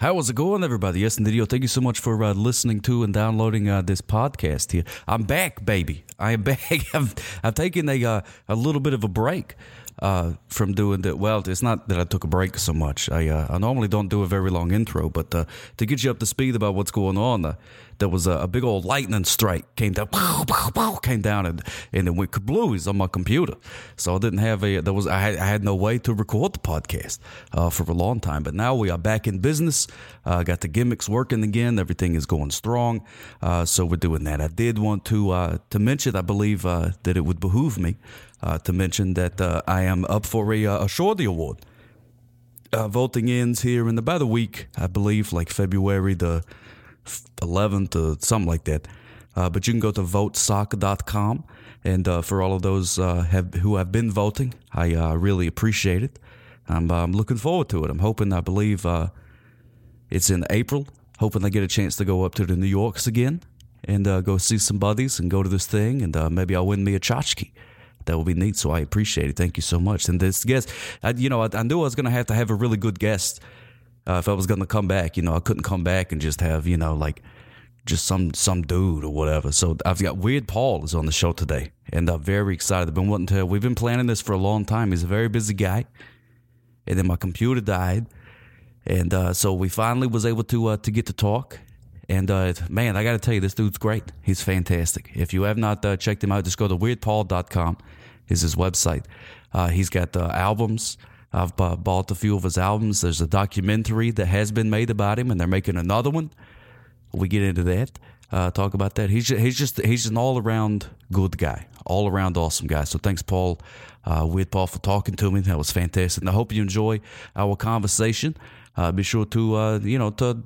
How's it going, everybody? Yes, indeed. Thank you so much for listening to and downloading this podcast here. I'm back, baby. I am back. I've taken a little bit of a break from doing that. Well, it's not that I took a break so much. I normally don't do a very long intro, but to get you up to speed about what's going on, there was a big old lightning strike came down, and it went kablooey on my computer. So I didn't have I had no way to record the podcast for a long time. But now we are back in business. Got the gimmicks working again. Everything is going strong. So we're doing that. I did want to mention, I believe that it would behoove me to mention that I am up for a Shorty Award. Voting ends here in about a week, I believe, like February the 11th or something like that. But you can go to votesock.com. And for all of those who have been voting, I really appreciate it. I'm looking forward to it. I'm hoping, I believe it's in April. Hoping I get a chance to go up to the New Yorks again and go see some buddies and go to this thing. And maybe I'll win me a tchotchke. That would be neat, so I appreciate it. Thank you so much. And this guest, I knew I was going to have a really good guest if I was going to come back. You know, I couldn't come back and just have, like just some dude or whatever. So I've got Weird Paul is on the show today, and I'm very excited. We've been planning this for a long time. He's a very busy guy, and then my computer died, and so we finally was able to get to talk. And, man, I got to tell you, this dude's great. He's fantastic. If you have not checked him out, just go to weirdpaul.com is his website. He's got albums. I've bought a few of his albums. There's a documentary that has been made about him, and they're making another one. We get into that, talk about that. He's an all-around good guy, all-around awesome guy. So thanks, Paul, Weird Paul, for talking to me. That was fantastic. And I hope you enjoy our conversation. Be sure to,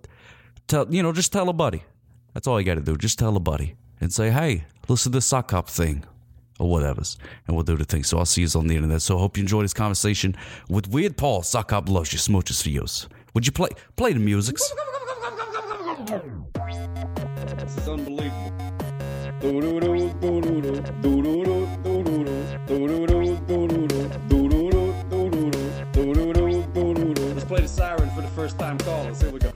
just tell a buddy. That's all you got to do. Just tell a buddy and say, hey, listen to the sock hop thing or whatever. And we'll do the thing. So I'll see you on the internet. So I hope you enjoyed this conversation with Weird Paul. Sock hop loves you. Smooches for you. Would you play the music? This is unbelievable. Let's play the siren for the first time callers. Here we go.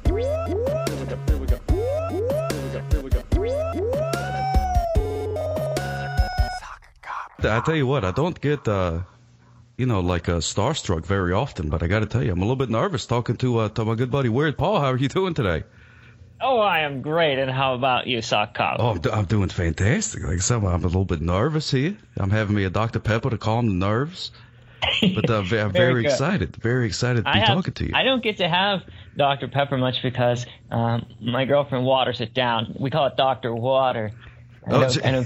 I tell you what, I don't get, starstruck very often, but I got to tell you, I'm a little bit nervous talking to my good buddy Weird Paul. How are you doing today? Oh, I am great. And how about you, Sock Cop? Oh, I'm doing fantastic. Like I said, I'm a little bit nervous here. I'm having me a Dr. Pepper to calm the nerves, but I'm very excited to be talking to you. I don't get to have Dr. Pepper much because my girlfriend waters it down. We call it Dr. Water. I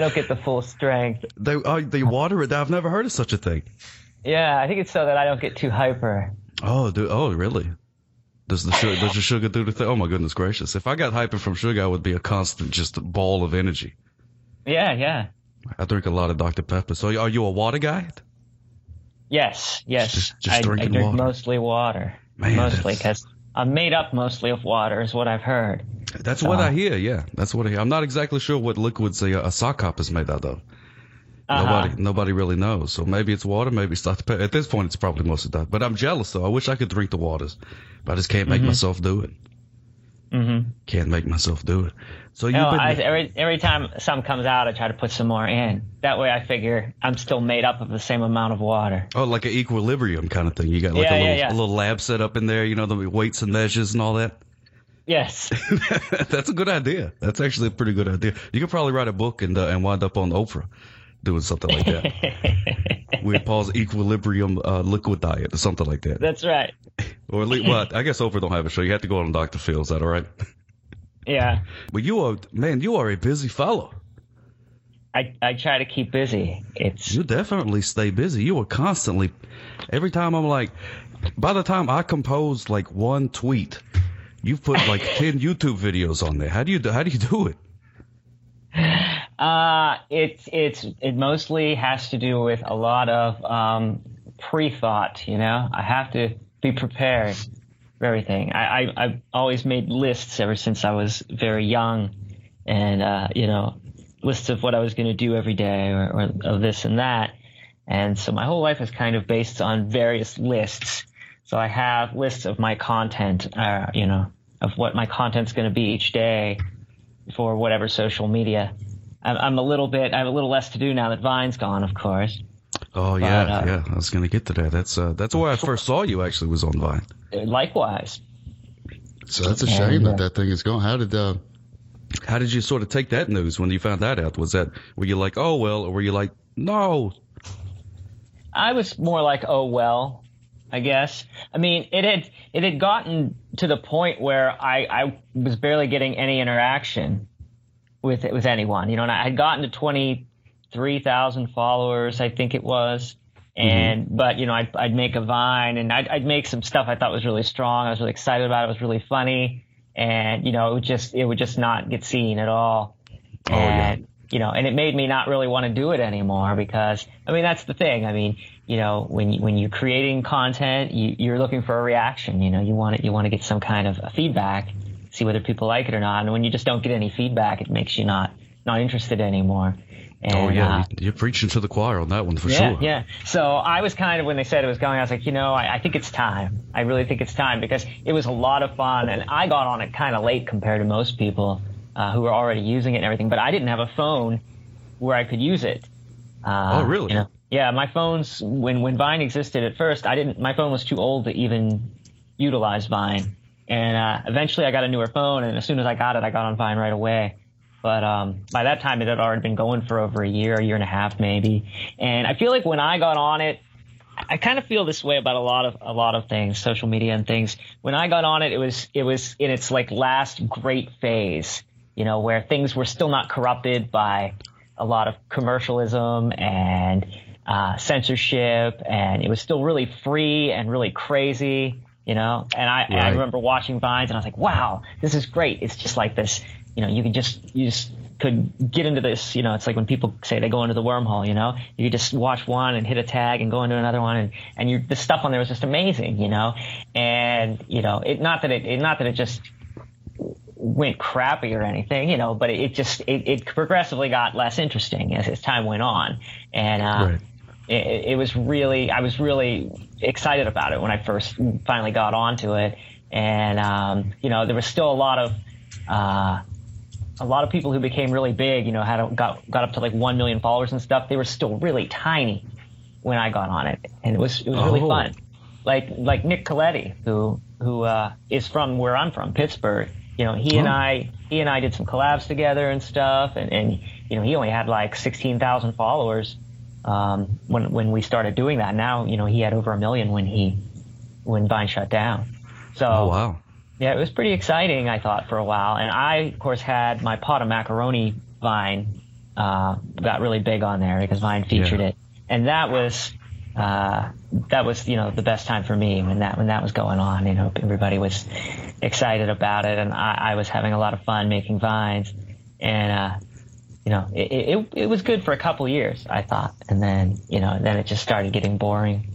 don't get the full strength. They water it down. I've never heard of such a thing. Yeah, I think it's so that I don't get too hyper. Oh, dude. Oh, really? Does the sugar do the thing? Oh, my goodness gracious. If I got hyper from sugar, I would be a constant just ball of energy. Yeah, yeah. I drink a lot of Dr. Pepper. So are you a water guy? Yes. Just drinking water. I drink mostly water. Man, mostly because I'm made up mostly of water is what I've heard. That's what I hear, yeah. That's what I hear. I'm not exactly sure what liquids a sock hop is made out of. Uh-huh. Nobody really knows. So maybe it's water, maybe it's Dr. Pepper. At this point, it's probably mostly Dr. Pepper. But I'm jealous, though. I wish I could drink the waters, but I just can't make myself do it. Mm-hmm. Can't make myself do it. So every time some comes out, I try to put some more in. That way, I figure I'm still made up of the same amount of water. Oh, like an equilibrium kind of thing. You got a little lab set up in there. You know, the weights and measures and all that. Yes. That's a good idea. That's actually a pretty good idea. You could probably write a book and wind up on Oprah doing something like that. Weird Paul's Equilibrium Liquid Diet or something like that. That's right. Or at least, well, I guess Oprah don't have a show. You have to go on Dr. Phil. Is that all right? Yeah. But you are a busy fellow. I try to keep busy. You definitely stay busy. You are constantly, every time I'm like, by the time I compose like one tweet, you've put like 10 YouTube videos on there. How do you do it? It mostly has to do with a lot of pre-thought. I have to be prepared for everything. I've always made lists ever since I was very young, and lists of what I was going to do every day or this and that. And so my whole life is kind of based on various lists. So I have lists of my content, of what my content's going to be each day for whatever social media. I have a little less to do now that Vine's gone, of course. Oh, yeah, but, I was going to get to that. That's why I first saw you actually was on Vine. Likewise. So that's a shame that thing is gone. How did you sort of take that news when you found that out? Were you like, oh, well, or were you like, no? I was more like, oh, well, I guess. I mean, it had gotten to the point where I was barely getting any interaction with anyone, and I had gotten to 23,000 followers, I think it was. And, but, I'd make a Vine and I'd make some stuff I thought was really strong. I was really excited about it. It was really funny. And, it would just not get seen at all. And, and it made me not really want to do it anymore because, I mean, that's the thing. I mean, when you're creating content, you're looking for a reaction, you want to get some kind of a feedback, see whether people like it or not. And when you just don't get any feedback, it makes you not interested anymore. And, you're preaching to the choir on that one for sure. Yeah. So I was kind of, when they said it was going, I was like, I think it's time. I really think it's time because it was a lot of fun and I got on it kind of late compared to most people who were already using it and everything, but I didn't have a phone where I could use it. Oh, really? Yeah, my phones, when Vine existed at first, my phone was too old to even utilize Vine. And eventually I got a newer phone, and as soon as I got it, I got on Vine right away. But by that time, it had already been going for over a year and a half, maybe. And I feel like when I got on it, I kind of feel this way about a lot of things, social media and things. When I got on it, it was in its like last great phase, where things were still not corrupted by a lot of commercialism and censorship, and it was still really free and really crazy, And I remember watching Vines, and I was like, wow, this is great. It's just like this. You just could get into this, it's like when people say they go into the wormhole, you just watch one and hit a tag and go into another one. And the stuff on there was just amazing, and, it just went crappy or anything, but it progressively got less interesting as time went on. And, it was really, I was really excited about it when I first finally got onto it. And, there was still a lot of people who became really big, got up to like 1 million followers and stuff. They were still really tiny when I got on it, and it was really fun. Like Nick Coletti, who is from where I'm from, Pittsburgh. He and I did some collabs together and stuff, and he only had like 16,000 followers when we started doing that. Now he had over 1 million when Vine shut down. So. Oh, wow. Yeah, it was pretty exciting, I thought, for a while. And I, of course, had my pot of macaroni Vine got really big on there because Vine featured it. And that was the best time for me when that was going on. Everybody was excited about it, and I was having a lot of fun making Vines. And it was good for a couple years, I thought, and then then it just started getting boring.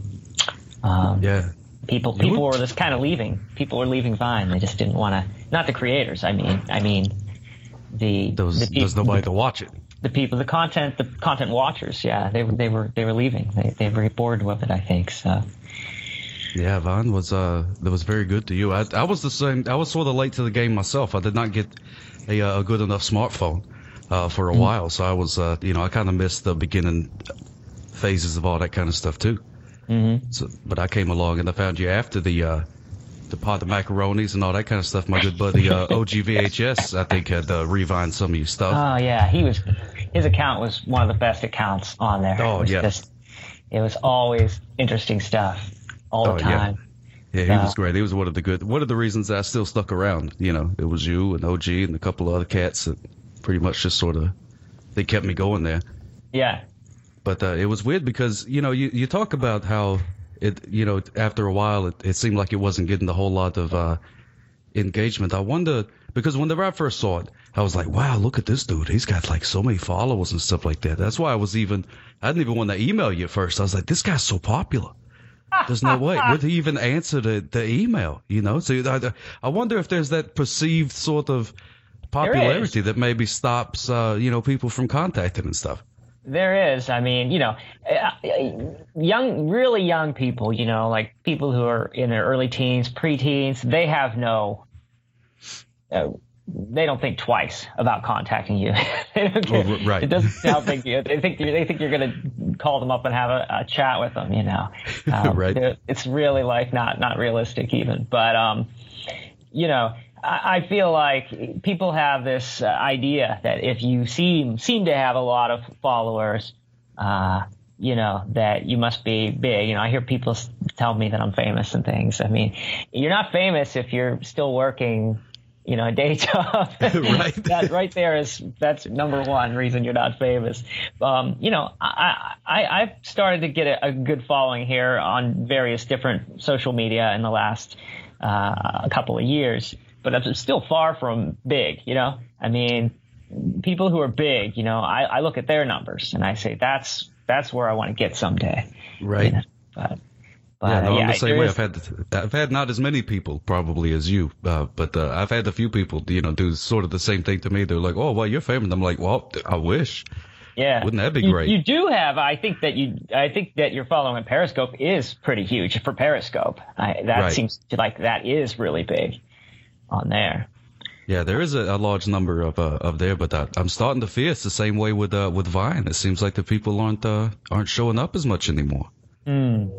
People were just kind of leaving. People were leaving Vine. They just didn't want to. Not the creators. I mean, there's nobody to watch it. The people, the content watchers. Yeah, they were leaving. They were bored with it, I think. So. Yeah, Vine was that was very good to you. I was the same. I was sort of late to the game myself. I did not get a good enough smartphone for a while, so I was I kind of missed the beginning phases of all that kind of stuff too. Mm-hmm. So, but I came along and I found you after the pot of macaronis and all that kind of stuff. My good buddy OG VHS, I think, had revined some of your stuff. Oh yeah, his account was one of the best accounts on there. Oh yeah, it was always interesting stuff all the time. Yeah, he was great. He was one of the reasons I still stuck around. It was you and OG and a couple of other cats that pretty much just sort of they kept me going there. Yeah. But it was weird because, you talk about how, after a while, it seemed like it wasn't getting a whole lot of engagement. I wonder, because whenever I first saw it, I was like, wow, look at this dude. He's got like so many followers and stuff like that. That's why I didn't even want to email you at first. I was like, this guy's so popular. There's no way. Would he even answer the email, So I wonder if there's that perceived sort of popularity that maybe stops, people from contacting and stuff. There is. I mean, you know, really young people, you know, like people who are in their early teens, preteens, they have no, they don't think twice about contacting you. They don't care. Oh, right. It doesn't sound like you. They think you're going to call them up and have a chat with them, you know. Right. It's really like not realistic even. But, you know, I feel like people have this idea that if you seem to have a lot of followers, you know, that you must be big. You know, I hear people tell me that I'm famous and things. I mean, you're not famous if you're still working, you know, a day job. Right. That right there that's number one reason you're not famous. You know, I've started to get a good following here on various different social media in the last a couple of years. But I'm still far from big, you know. I mean, people who are big, you know, I look at their numbers and I say that's where I want to get someday. Right. You know? But yeah, no, I'm the same way. I've had not as many people probably as you, but I've had a few people, you know, do sort of the same thing to me. They're like, "Oh, well, you're famous." I'm like, "Well, I wish." Yeah. Wouldn't that be great? You do have. I think that your following Periscope is pretty huge for Periscope. Seems like that is really big on there. Yeah, there is a large number of there, but I'm starting to fear it's the same way with Vine. It seems like the people aren't showing up as much anymore. Mm.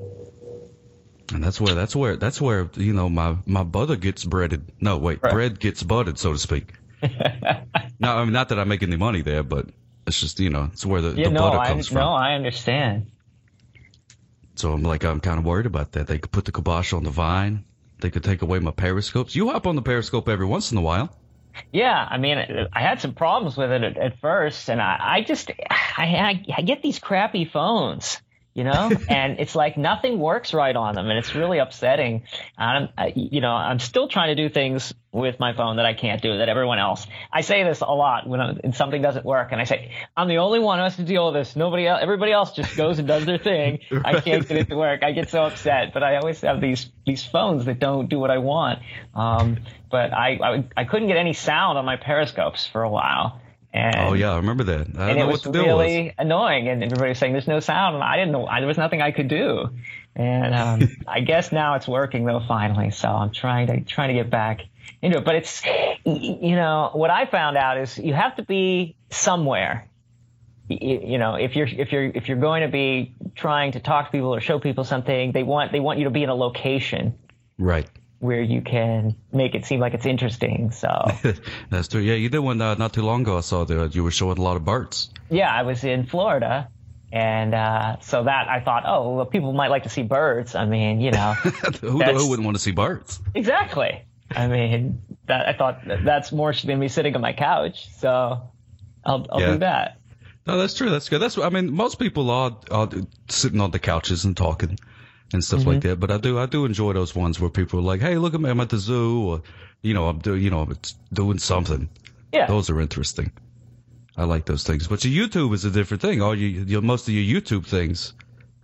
And that's where you know my butter gets breaded. No, wait, bread gets buttered, so to speak. No, I mean, not that I make any money there, but it's just, you know, it's where the butter comes from. No, I understand. So I'm kind of worried about that. They could put the kibosh on the Vine. They could take away my Periscopes. You hop on the Periscope every once in a while. Yeah, I mean, I had some problems with it at first, and I get these crappy phones, you know, and it's like nothing works right on them, and it's really upsetting. I'm still trying to do things with my phone that I can't do, that everyone else. I say this a lot when something doesn't work, and I say, I'm the only one who has to deal with this. Nobody else, everybody else just goes and does their thing. Right. I can't get it to work. I get so upset, but I always have these phones that don't do what I want. But I couldn't get any sound on my Periscopes for a while. And, oh yeah, I remember that. I don't know what the deal was. It was really annoying, and everybody was saying there's no sound, and I didn't know. There was nothing I could do. And I guess now it's working though finally. So I'm trying to get back into it. But it's, you know, what I found out is you have to be somewhere. You know, if you're going to be trying to talk to people or show people something, they want you to be in a location. Right. Where you can make it seem like it's interesting. So that's true. Yeah, you did one not too long ago. I saw that you were showing a lot of birds. Yeah, I was in Florida, and so that I thought, oh, well, people might like to see birds. I mean, you know, who wouldn't want to see birds? Exactly. I mean, I thought that's more than me sitting on my couch. So I'll do that. No, that's true. That's good. I mean, most people are sitting on the couches and talking and stuff like that, but I do enjoy those ones where people are like, "Hey, look at me! I'm at the zoo," or, you know, I'm doing something. Yeah, those are interesting. I like those things. But your YouTube is a different thing. All most of your YouTube things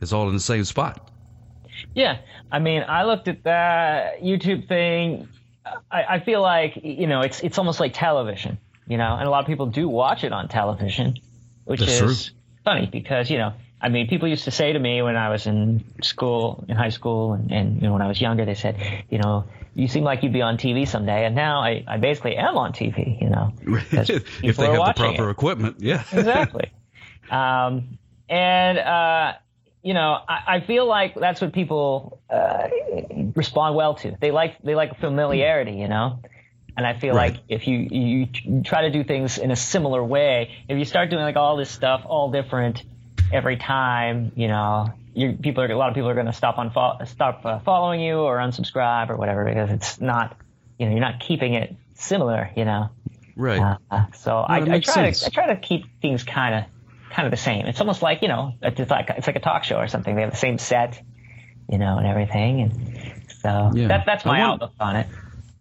is all in the same spot. Yeah, I mean, I looked at that YouTube thing. I feel like, you know, it's almost like television, you know, and a lot of people do watch it on television, which is funny because, you know, I mean, people used to say to me when I was in high school, and you know, when I was younger, they said, you know, you seem like you'd be on TV someday. And now I basically am on TV, you know. If they have the proper equipment, yeah. Exactly. You know, I feel like that's what people respond well to. They like familiarity, you know. And I feel like if you try to do things in a similar way, if you start doing like all this stuff, all different every time, you know, a lot of people are going to stop following you or unsubscribe or whatever, because it's not, you know, you're not keeping it similar, you know. Right. So I try to keep things kind of the same. It's almost like, you know, it's like a talk show or something. They have the same set, you know, and everything, and so that's my outlook on it.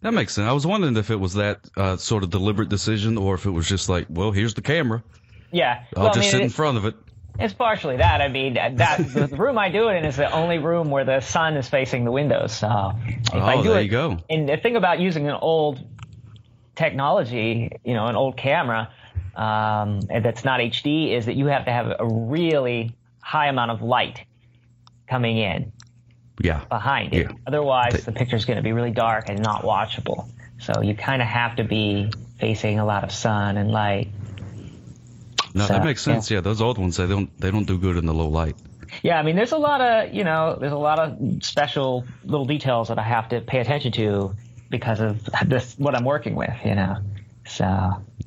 That makes sense. I was wondering if it was that sort of deliberate decision, or if it was just like, well, here's the camera. Yeah. I'll just sit in front of it. It's partially that. I mean, the room I do it in is the only room where the sun is facing the windows. So there you go. And the thing about using an old technology, you know, an old camera, that's not HD is that you have to have a really high amount of light coming in behind it. Otherwise, the picture's going to be really dark and not watchable. So you kind of have to be facing a lot of sun and light. No, so, that makes sense. Yeah, those old ones, they don't do good in the low light. Yeah, I mean, there's a lot of, you know, there's a lot of special little details that I have to pay attention to because of this, what I'm working with, you know. So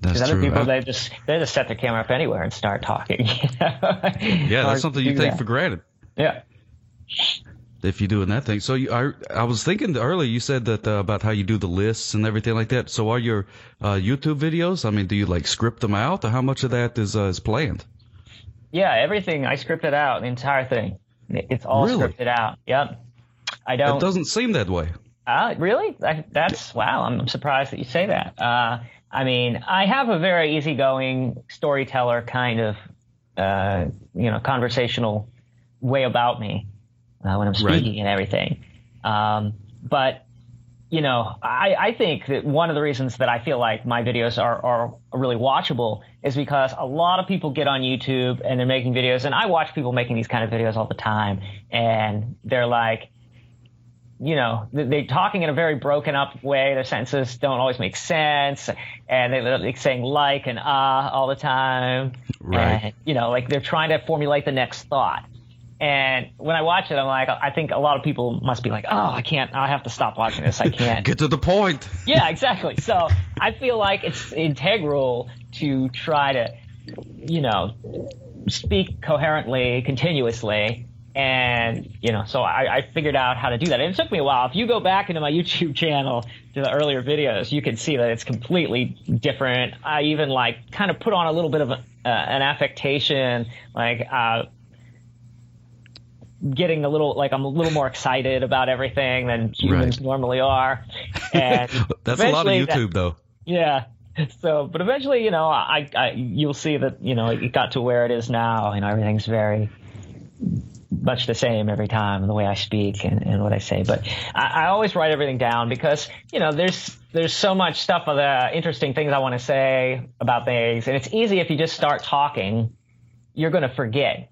because other people, they just set their camera up anywhere and start talking. You know? Yeah, that's something you take for granted. Yeah. If you're doing that thing. So I was thinking earlier, you said that about how you do the lists and everything like that. So are your YouTube videos, I mean, do you like script them out, or how much of that is planned? Yeah, everything. I script it out, the entire thing. It's all scripted out. Yep. I don't. It doesn't seem that way. Really? Wow. I'm surprised that you say that. I mean, I have a very easygoing storyteller kind of, conversational way about me when I'm speaking and everything. But, you know, I think that one of the reasons that I feel like my videos are really watchable is because a lot of people get on YouTube and they're making videos, and I watch people making these kind of videos all the time, and they're like, you know, they're talking in a very broken up way. Their sentences don't always make sense, and they're saying like and all the time. Right. And, you know, like they're trying to formulate the next thought. And when I watch it, I'm like, I think a lot of people must be like, oh, I have to stop watching this. I can't. Get to the point. Yeah, exactly. So I feel like it's integral to try to, you know, speak coherently, continuously. And, you know, so I figured out how to do that. And it took me a while. If you go back into my YouTube channel to the earlier videos, you can see that it's completely different. I even like kind of put on a little bit of an affectation, like getting a little, like I'm a little more excited about everything than humans normally are. And that's a lot of YouTube though. Yeah. So, but eventually, you know, I you'll see that, you know, it got to where it is now, and everything's very much the same every time, the way I speak and what I say. But I always write everything down because, you know, there's so much stuff of the interesting things I want to say about things. And it's easy if you just start talking, you're going to forget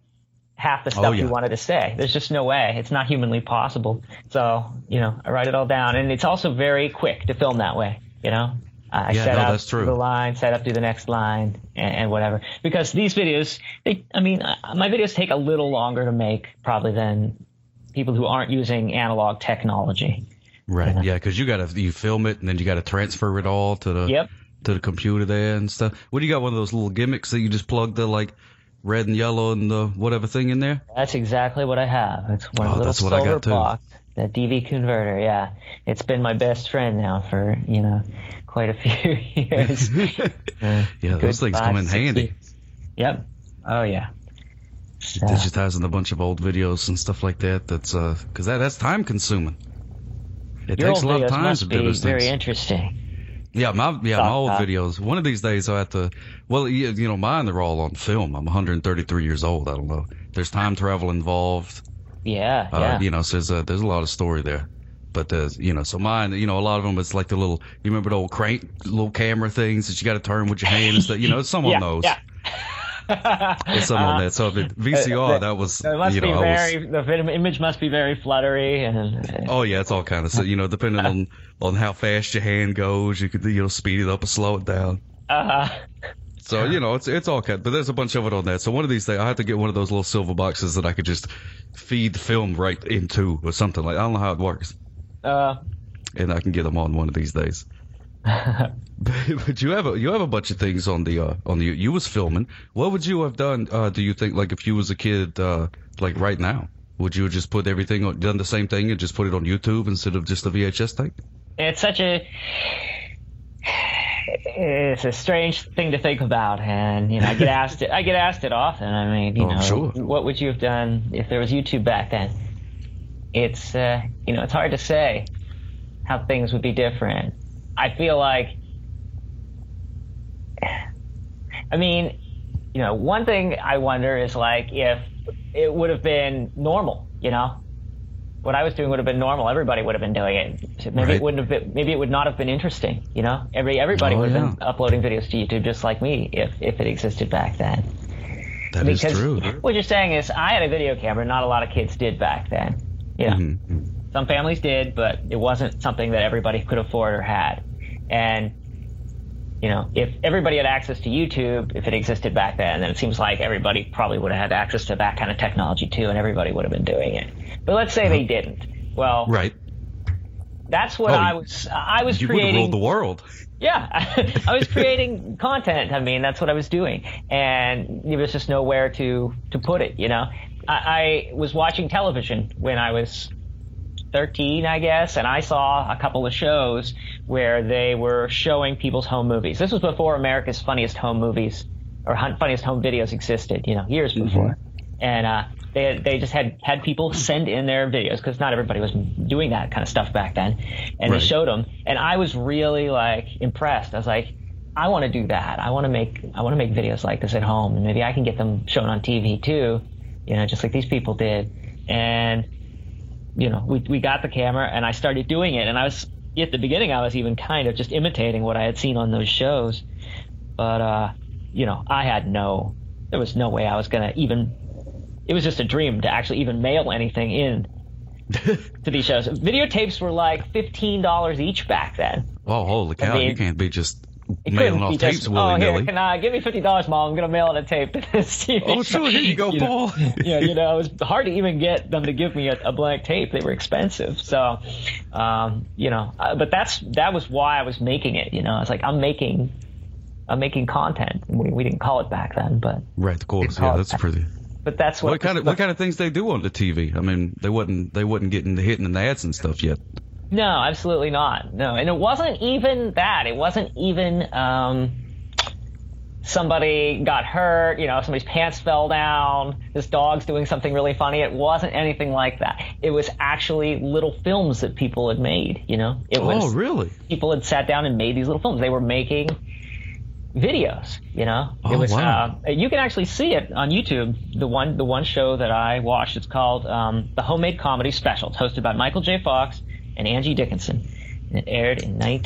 half the stuff you wanted to say. There's just no way. It's not humanly possible. So, you know, I write it all down. And it's also very quick to film that way, you know. I set up the line, set up to the next line, and whatever. Because these videos, my videos take a little longer to make probably than people who aren't using analog technology. Right. Yeah, because you film it and then you got to transfer it all to the to the computer there and stuff. What do you got? One of those little gimmicks that you just plug the like red and yellow and the whatever thing in there? That's exactly what I have. It's one little silver box, that DV converter. Yeah, it's been my best friend now for, you know, quite a few years. Yeah, those things come in handy. Years. Yep. Oh yeah. So. Digitizing a bunch of old videos and stuff like that. That's because that's time consuming. It takes a lot of time to do those things. Very interesting. Yeah, my old videos. One of these days I'll have to. Well, you know, mine are all on film. I'm 133 years old. I don't know. There's time travel involved. Yeah. You know, so there's a lot of story there. But, you know, so mine, you know, a lot of them, it's like the little, you remember the old crank, little camera things that you got to turn with your hand and stuff, you know, someone knows. Yeah. It's someone that. So the VCR, that was, it must, you know, the image must be very fluttery. And oh, yeah, it's all kind of, so, you know, depending on how fast your hand goes, you could, you know, speed it up or slow it down. Uh-huh. So, you know, it's all kind, but there's a bunch of it on that. So one of these days, I have to get one of those little silver boxes that I could just feed film right into or something like. I don't know how it works. And I can get them on one of these days. But you have a bunch of things on the you was filming. What would you have done? Do you think, like, if you was a kid, like right now, would you have just put everything on, done the same thing and just put it on YouTube instead of just the VHS thing? It's such a. It's a strange thing to think about, and, you know, I get asked it often. I mean, you know, sure. What would you have done if there was YouTube back then? It's you know, it's hard to say how things would be different. I feel like, I mean, you know, one thing I wonder is, like, if it would have been normal, you know, what I was doing would have been normal. Everybody would have been doing it. Maybe it wouldn't have been. Maybe it would not have been interesting. You know, everybody would have been uploading videos to YouTube just like me if it existed back then. That because is true. What you're saying is, I had a video camera. Not a lot of kids did back then. You know, mm-hmm. Some families did, but it wasn't something that everybody could afford or had. And you know, if everybody had access to YouTube, if it existed back then it seems like everybody probably would have had access to that kind of technology too, and everybody would have been doing it. But let's say they didn't. Well, right. That's what I was you creating. You would have ruled the world. Yeah, I was creating content. I mean, that's what I was doing, and there was just nowhere to put it. You know, I was watching television when I was 13, I guess, and I saw a couple of shows where they were showing people's home movies. This was before America's Funniest Home Movies or Funniest Home Videos existed, you know, years before. Mm-hmm. And they just had people send in their videos because not everybody was doing that kind of stuff back then. And they showed them, and I was really like impressed. I was like, I want to do that. I want to make videos like this at home, and maybe I can get them shown on TV too, you know, just like these people did. And you know, we got the camera and I started doing it, and I was at the beginning I was even kind of just imitating what I had seen on those shows, but you know, there was no way I was gonna even. It was just a dream to actually even mail anything in to these shows. Videotapes were like $15 each back then. Oh, holy cow! I mean, you can't be just mailing off tapes willy nilly. Here, give me $50, Mom. I'm gonna mail in a tape to this TV. Oh, sure, here you go, Paul. Yeah, you know, it was hard to even get them to give me a blank tape. They were expensive, so you know. But that was why I was making it. You know, it's like I'm making content. We didn't call it back then, but of course, that's pretty. But that's what kind of things they do on the TV. I mean, they wasn't getting the hitting and the ads and stuff yet. No, absolutely not. No, and it wasn't even that. It wasn't even somebody got hurt, you know, somebody's pants fell down, this dog's doing something really funny. It wasn't anything like that. It was actually little films that people had made, you know. It was, really? People had sat down and made these little films. They were making videos, you know. It was you can actually see it on YouTube. The one show that I watched, it's called The Homemade Comedy Special. It's hosted by Michael J. Fox and Angie Dickinson, and it aired in early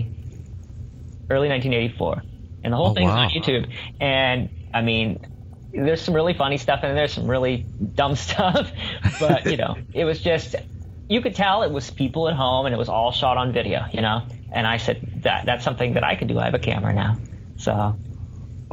1984, and the whole thing's on YouTube. And I mean, there's some really funny stuff and there's some really dumb stuff, but you know, it was just, you could tell it was people at home, and it was all shot on video, you know. And I said that's something that I could do. I have a camera now, so.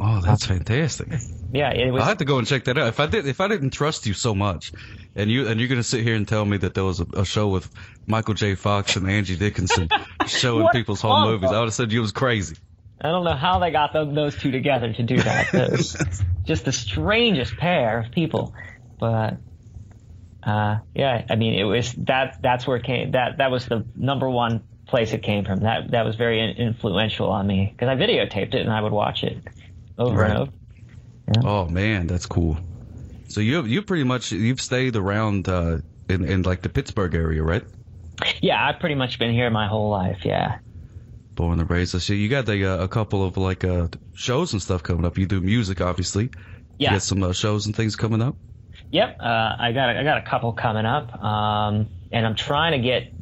Oh, that's fantastic. Yeah, it was. I have to go and check that out. If I didn't trust you so much, and you're gonna sit here and tell me that there was a show with Michael J. Fox and Angie Dickinson showing people's home movies, I would have said you was crazy. I don't know how they got those two together to do that. It was just the strangest pair of people, but yeah, I mean, it was that. That's where it came. That was the number one place it came from. That was very influential on me because I videotaped it and I would watch it over and over. Yeah. Oh man, that's cool. So you pretty much you've stayed around in like the Pittsburgh area, right? Yeah, I've pretty much been here my whole life. Yeah, born and raised. So you got a couple of like shows and stuff coming up. You do music, obviously. Yeah, you got some shows and things coming up. Yep, I got a couple coming up. And I'm trying to get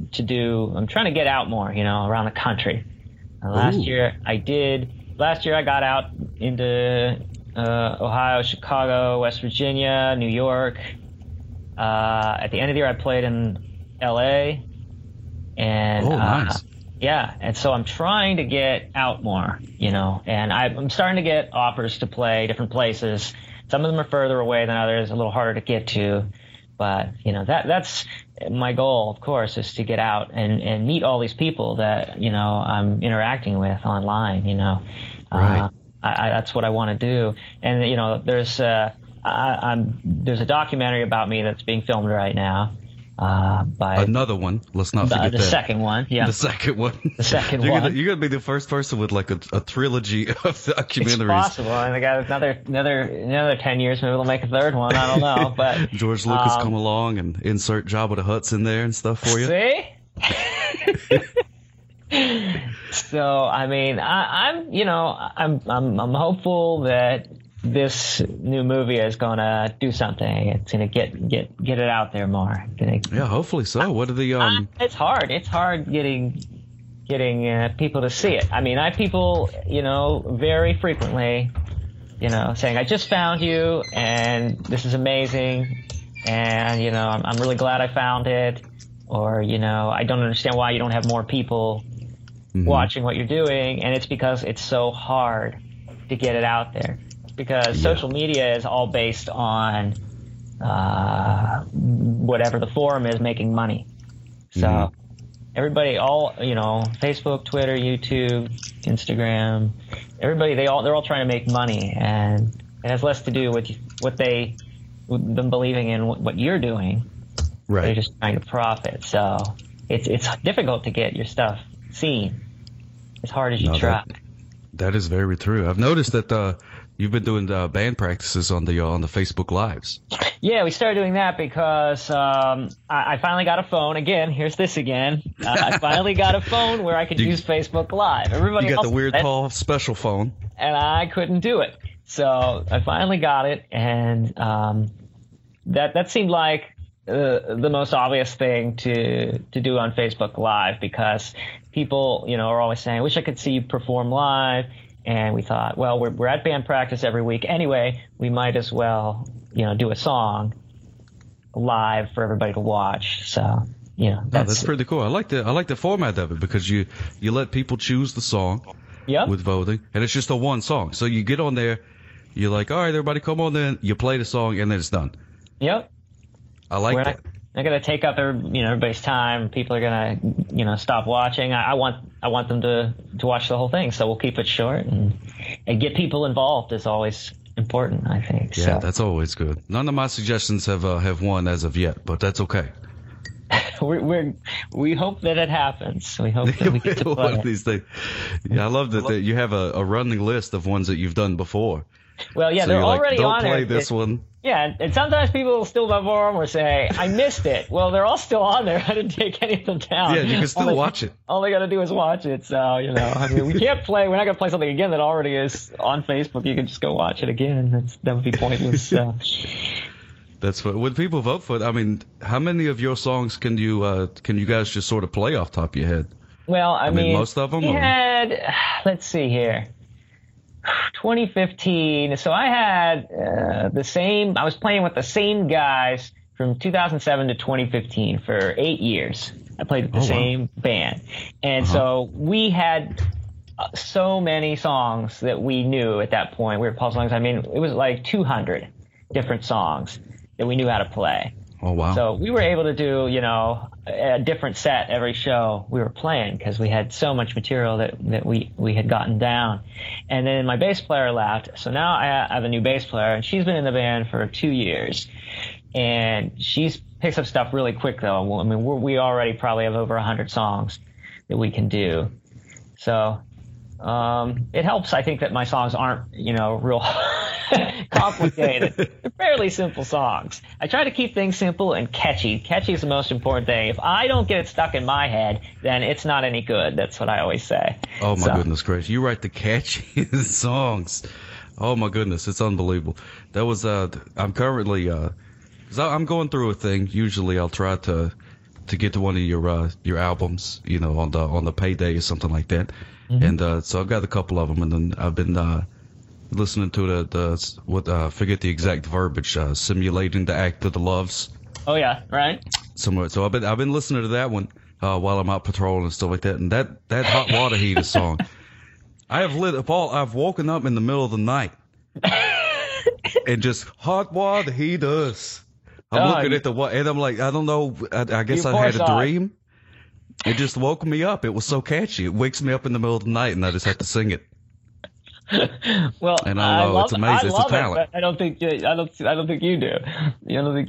out more, you know, around the country. Last year I got out into Ohio, Chicago, West Virginia, New York. At the end of the year I played in LA. And nice. Yeah, and so I'm trying to get out more, you know, and I'm starting to get offers to play different places. Some of them are further away than others, a little harder to get to. But, you know, that's my goal, of course, is to get out and meet all these people that, you know, I'm interacting with online, you know. Right. That's what I want to do. And, you know, there's a documentary about me that's being filmed right now. By another one. Let's not forget the second one. Yeah, the second one. The second one. You're gonna be the first person with like a trilogy of documentaries. It's possible. And I got another 10 years. Maybe we'll make a third one. I don't know. But George Lucas come along and insert Jabba the Hutt's in there and stuff for you. See. So I mean, I'm hopeful that this new movie is going to do something. It's going to get it out there more. Yeah, hopefully so. What are the it's hard. It's hard getting people to see it. I mean, I have people, very frequently, saying, I just found you, and this is amazing, and, I'm really glad I found it, or, I don't understand why you don't have more people mm-hmm. watching what you're doing, and it's because it's so hard to get it out there, because social media is all based on whatever the forum is making money. So everybody, all, Facebook, Twitter, YouTube, Instagram, everybody, they're all trying to make money, and it has less to do with them believing in what you're doing. Right. They're just trying to profit. So it's difficult to get your stuff seen as hard as you try. That is very true. I've noticed that you've been doing band practices on the Facebook Lives. Yeah, we started doing that because I finally got a phone. Again, here's this again. I finally got a phone where I could use Facebook Live. Everybody else got the Weird Paul special phone. And I couldn't do it. So I finally got it, and that seemed like the most obvious thing to do on Facebook Live, because people, are always saying, I wish I could see you perform live. And we thought, well, we're at band practice every week anyway. We might as well, do a song live for everybody to watch. So, that's pretty cool. I like the format of it, because you let people choose the song with voting, and it's just a one song. So you get on there, you're like, all right, everybody come on in. You play the song, and then it's done. Yep. I like that. They're going to take up everybody's time. People are going to stop watching. I want them to watch the whole thing. So we'll keep it short, and get people involved is always important, I think. Yeah, that's always good. None of my suggestions have won as of yet, but that's okay. We hope that it happens. We hope that we get to play one of these things. Yeah, I love that you have a running list of ones that you've done before. Well, yeah, so they're already on it. Don't play this one. Yeah, and sometimes people will still go for them or say, I missed it. Well, they're all still on there. I didn't take any of them down. Yeah, you can still watch it. All they got to do is watch it. So, we can't play. We're not going to play something again that already is on Facebook. You can just go watch it again. That would be pointless. So. That's what would people vote for. I mean, how many of your songs can you guys just sort of play off top of your head? Well, I mean most of them. Let's see here. 2015. So I had I was playing with the same guys from 2007 to 2015 for 8 years. I played with the same band. And so we had so many songs that we knew at that point. Weird Paul songs. I mean, it was like 200 different songs that we knew how to play. Oh, wow. So we were able to do, a different set every show we were playing, because we had so much material that we had gotten down. And then my bass player left. So now I have a new bass player, and she's been in the band for 2 years. And she picks up stuff really quick, though. I mean, we already probably have over 100 songs that we can do. So it helps, I think, that my songs aren't, real complicated. They're fairly simple songs. I try to keep things simple and catchy. Catchy is the most important thing. If I don't get it stuck in my head, then it's not any good. That's what I always say. Oh, my goodness gracious. You write the catchiest songs. Oh, my goodness. It's unbelievable. That was, I'm currently, because I'm going through a thing. Usually I'll try to get to one of your albums, on the payday or something like that. Mm-hmm. And so I've got a couple of them, and then I've been listening to the what forget the exact verbiage, simulating the act of the loves. Oh yeah, right. Somewhere. So I've been listening to that one while I'm out patrolling and stuff like that. And that hot water heater song, I have lit up all. I've woken up in the middle of the night and just hot water heaters. I'm looking at and I'm like, I don't know. I guess I had a dream. It just woke me up. It was so catchy. It wakes me up in the middle of the night, and I just have to sing it. Well, and I know it's amazing. It's a talent. It, but I don't think you do. I don't think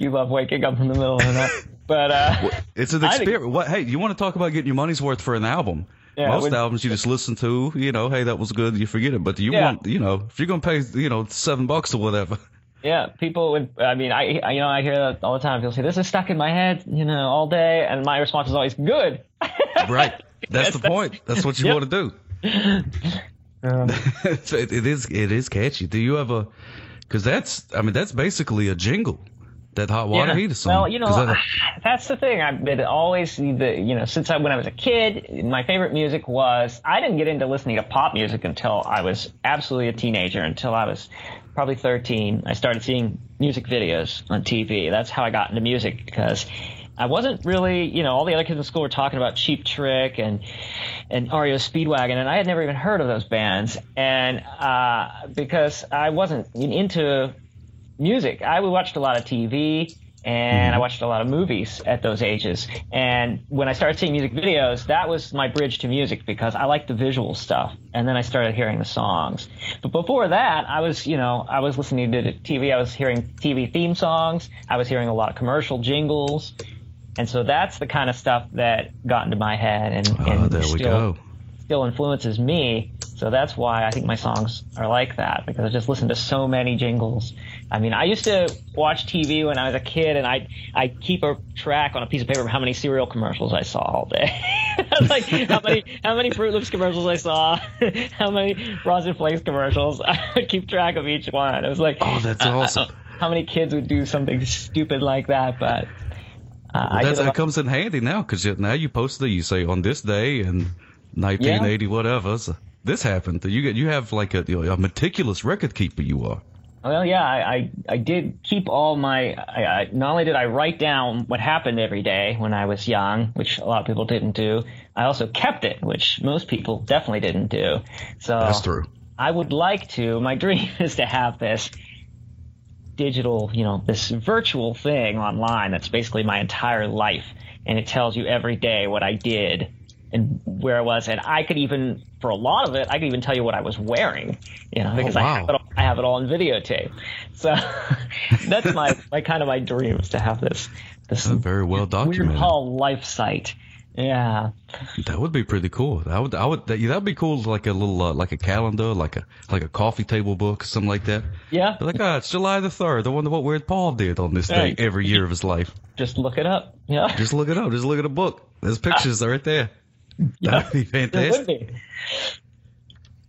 you love waking up in the middle of the night. But it's an experience. Hey, you want to talk about getting your money's worth for an album? Yeah, most albums you just listen to, hey, that was good, you forget it. But want, if you're gonna pay, $7 or whatever. Yeah, people would. I mean, I hear that all the time. People say, this is stuck in my head, all day, and my response is always good. Right. That's the point. That's what you want to do. It is catchy. Do you ever Because that's basically a jingle. That hot water heater song. Well, that's the thing. I've been always, since when I was a kid, my favorite music was, I didn't get into listening to pop music until I was absolutely a teenager, until I was probably 13. I started seeing music videos on TV. That's how I got into music, because I wasn't really, all the other kids in school were talking about Cheap Trick and REO Speedwagon, and I had never even heard of those bands. And because I wasn't into music. I watched a lot of TV and I watched a lot of movies at those ages. And when I started seeing music videos, that was my bridge to music, because I liked the visual stuff. And then I started hearing the songs. But before that, I was listening to TV. I was hearing TV theme songs. I was hearing a lot of commercial jingles. And so that's the kind of stuff that got into my head and still influences me. So that's why I think my songs are like that, because I just listen to so many jingles. I mean, I used to watch TV when I was a kid, and I keep a track on a piece of paper of how many cereal commercials I saw all day. Like how many Fruit Loops commercials I saw, how many Frosted Flakes commercials. I would keep track of each one. It was like, oh, that's awesome. How many kids would do something stupid like that? But that comes in handy now, because now you post you say on this day in 1980 whatever. So. This happened. You have like a meticulous record keeper. You are. Well, yeah, I did keep all my. Not only did I write down what happened every day when I was young, which a lot of people didn't do, I also kept it, which most people definitely didn't do. So that's true. I would like to. My dream is to have this digital, this virtual thing online that's basically my entire life, and it tells you every day what I did and where I was, and I could even. For a lot of it, I could even tell you what I was wearing, because I have it all on videotape. So that's my kind of my dream, is to have this very well documented Weird Paul life site. Yeah, that would be pretty cool. That would be cool, like a little like a calendar, like a coffee table book, something like that. Yeah, it's July 3rd. I wonder what Weird Paul did on this day every year of his life. Just look it up. Yeah, just look it up. Just look at a book. There's pictures right there. That'd be fantastic. Be.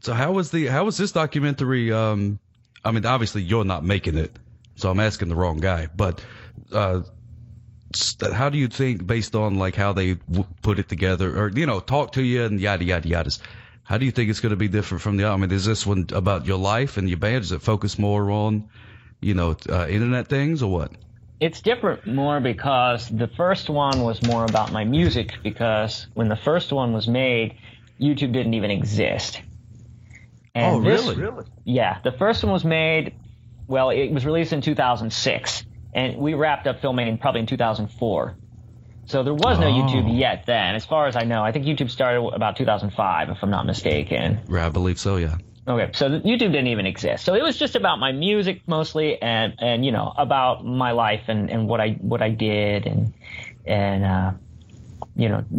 So how was this documentary? I mean, obviously you're not making it, so I'm asking the wrong guy. But how do you think, based on like how they put it together, or talk to you and yada yada yada, how do you think it's going to be different from the? I mean, is this one about your life and your band? Does it focus more on internet things or what? It's different more because the first one was more about my music, because when the first one was made, YouTube didn't even exist. And really? Yeah. The first one was made, it was released in 2006, and we wrapped up filming probably in 2004. So there was no YouTube yet then, as far as I know. I think YouTube started about 2005, if I'm not mistaken. Right, I believe so, yeah. Okay, so YouTube didn't even exist. So it was just about my music mostly, and about my life and what I did and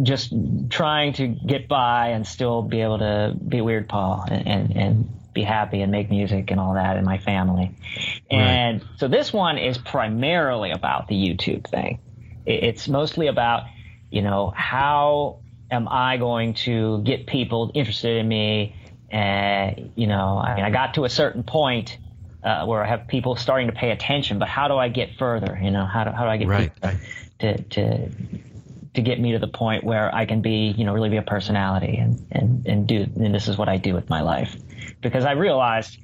just trying to get by and still be able to be Weird Paul and be happy and make music and all that, and my family. And so this one is primarily about the YouTube thing. It's mostly about how am I going to get people interested in me. And, I got to a certain point where I have people starting to pay attention, but how do I get further? How do I get people to get me to the point where I can be, really be a personality and this is what I do with my life. Because I realized,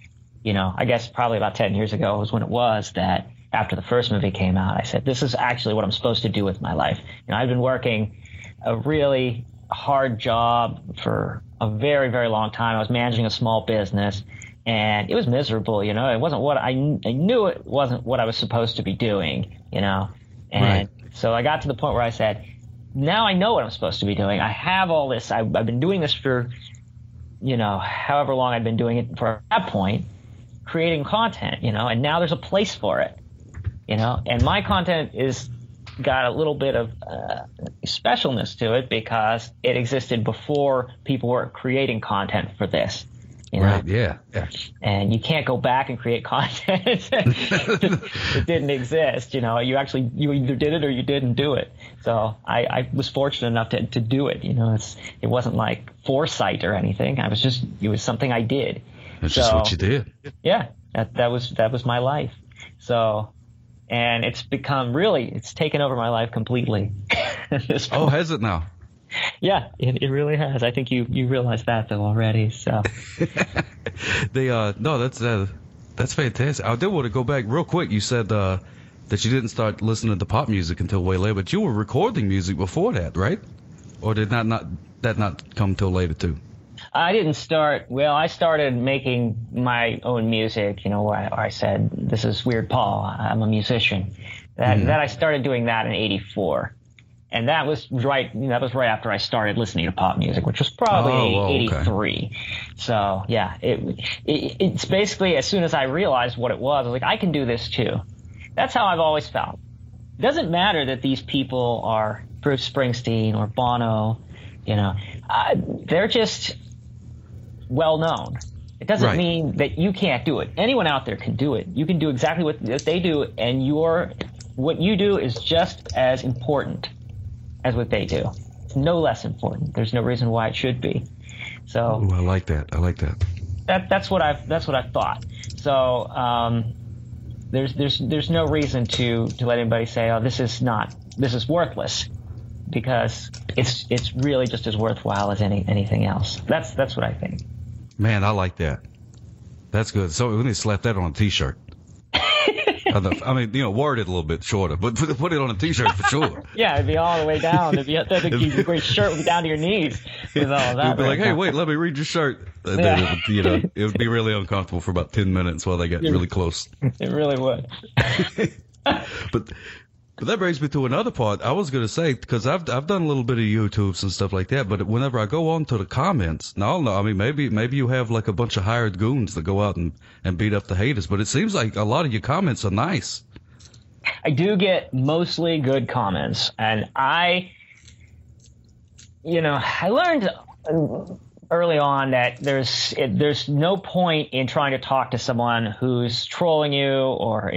I guess probably about 10 years ago was when it was that after the first movie came out, I said, this is actually what I'm supposed to do with my life. I've been working a really hard job for a very, very long time. I was managing a small business, and it was miserable. It wasn't what I knew. It wasn't what I was supposed to be doing. And so I got to the point where I said, now I know what I'm supposed to be doing. I have all this. I've been doing this for, however long I'd been doing it for at that point, creating content. And now there's a place for it. And my content is got a little bit of specialness to it because it existed before people were creating content for this. Right, yeah. And you can't go back and create content. It didn't exist. You either did it or you didn't do it. So I was fortunate enough to do it. It wasn't like foresight or anything. It was something I did. It's just what you did. Yeah. That was my life. So, and it's become really, it's taken over my life completely. Oh, has it now? Yeah, it really has. I think you realize that though already. So, that's fantastic. I did want to go back real quick. You said that you didn't start listening to pop music until way later, but you were recording music before that, right? Or did that not come till later too? I didn't start. Well, I started making my own music. You know, where I said, "This is Weird Paul. I'm a musician." That I started doing that in '84, and that was right. That was right after I started listening to pop music, which was probably '83. Okay. So yeah, it's basically as soon as I realized what it was, I was like, I can do this too. That's how I've always felt. It doesn't matter that these people are Bruce Springsteen or Bono. You know, they're just well known. It doesn't mean that you can't do it. Anyone out there can do it. You can do exactly what they do, and what you do is just as important as what they do. It's no less important. There's no reason why it should be. So ooh, I like that. That's what I thought. So there's no reason to let anybody say, oh, this is worthless, because it's really just as worthwhile as anything else. That's what I think. Man, I like that. That's good. So we need to slap that on a T-shirt. I mean, you know, word it a little bit shorter, but put it on a T-shirt for sure. Yeah, it'd be all the way down. It'd be a great shirt down to your knees with all of that. You'd be right, like, hey, wait, let me read your shirt. Yeah. You know, it would be really uncomfortable for about 10 minutes while they got really close. It really would. But that brings me to another part. I was going to say, because I've done a little bit of YouTubes and stuff like that, but whenever I go on to the comments, now I don't know, I mean, maybe you have like a bunch of hired goons that go out and beat up the haters, but it seems like a lot of your comments are nice. I do get mostly good comments, and I learned early on that there's no point in trying to talk to someone who's trolling you or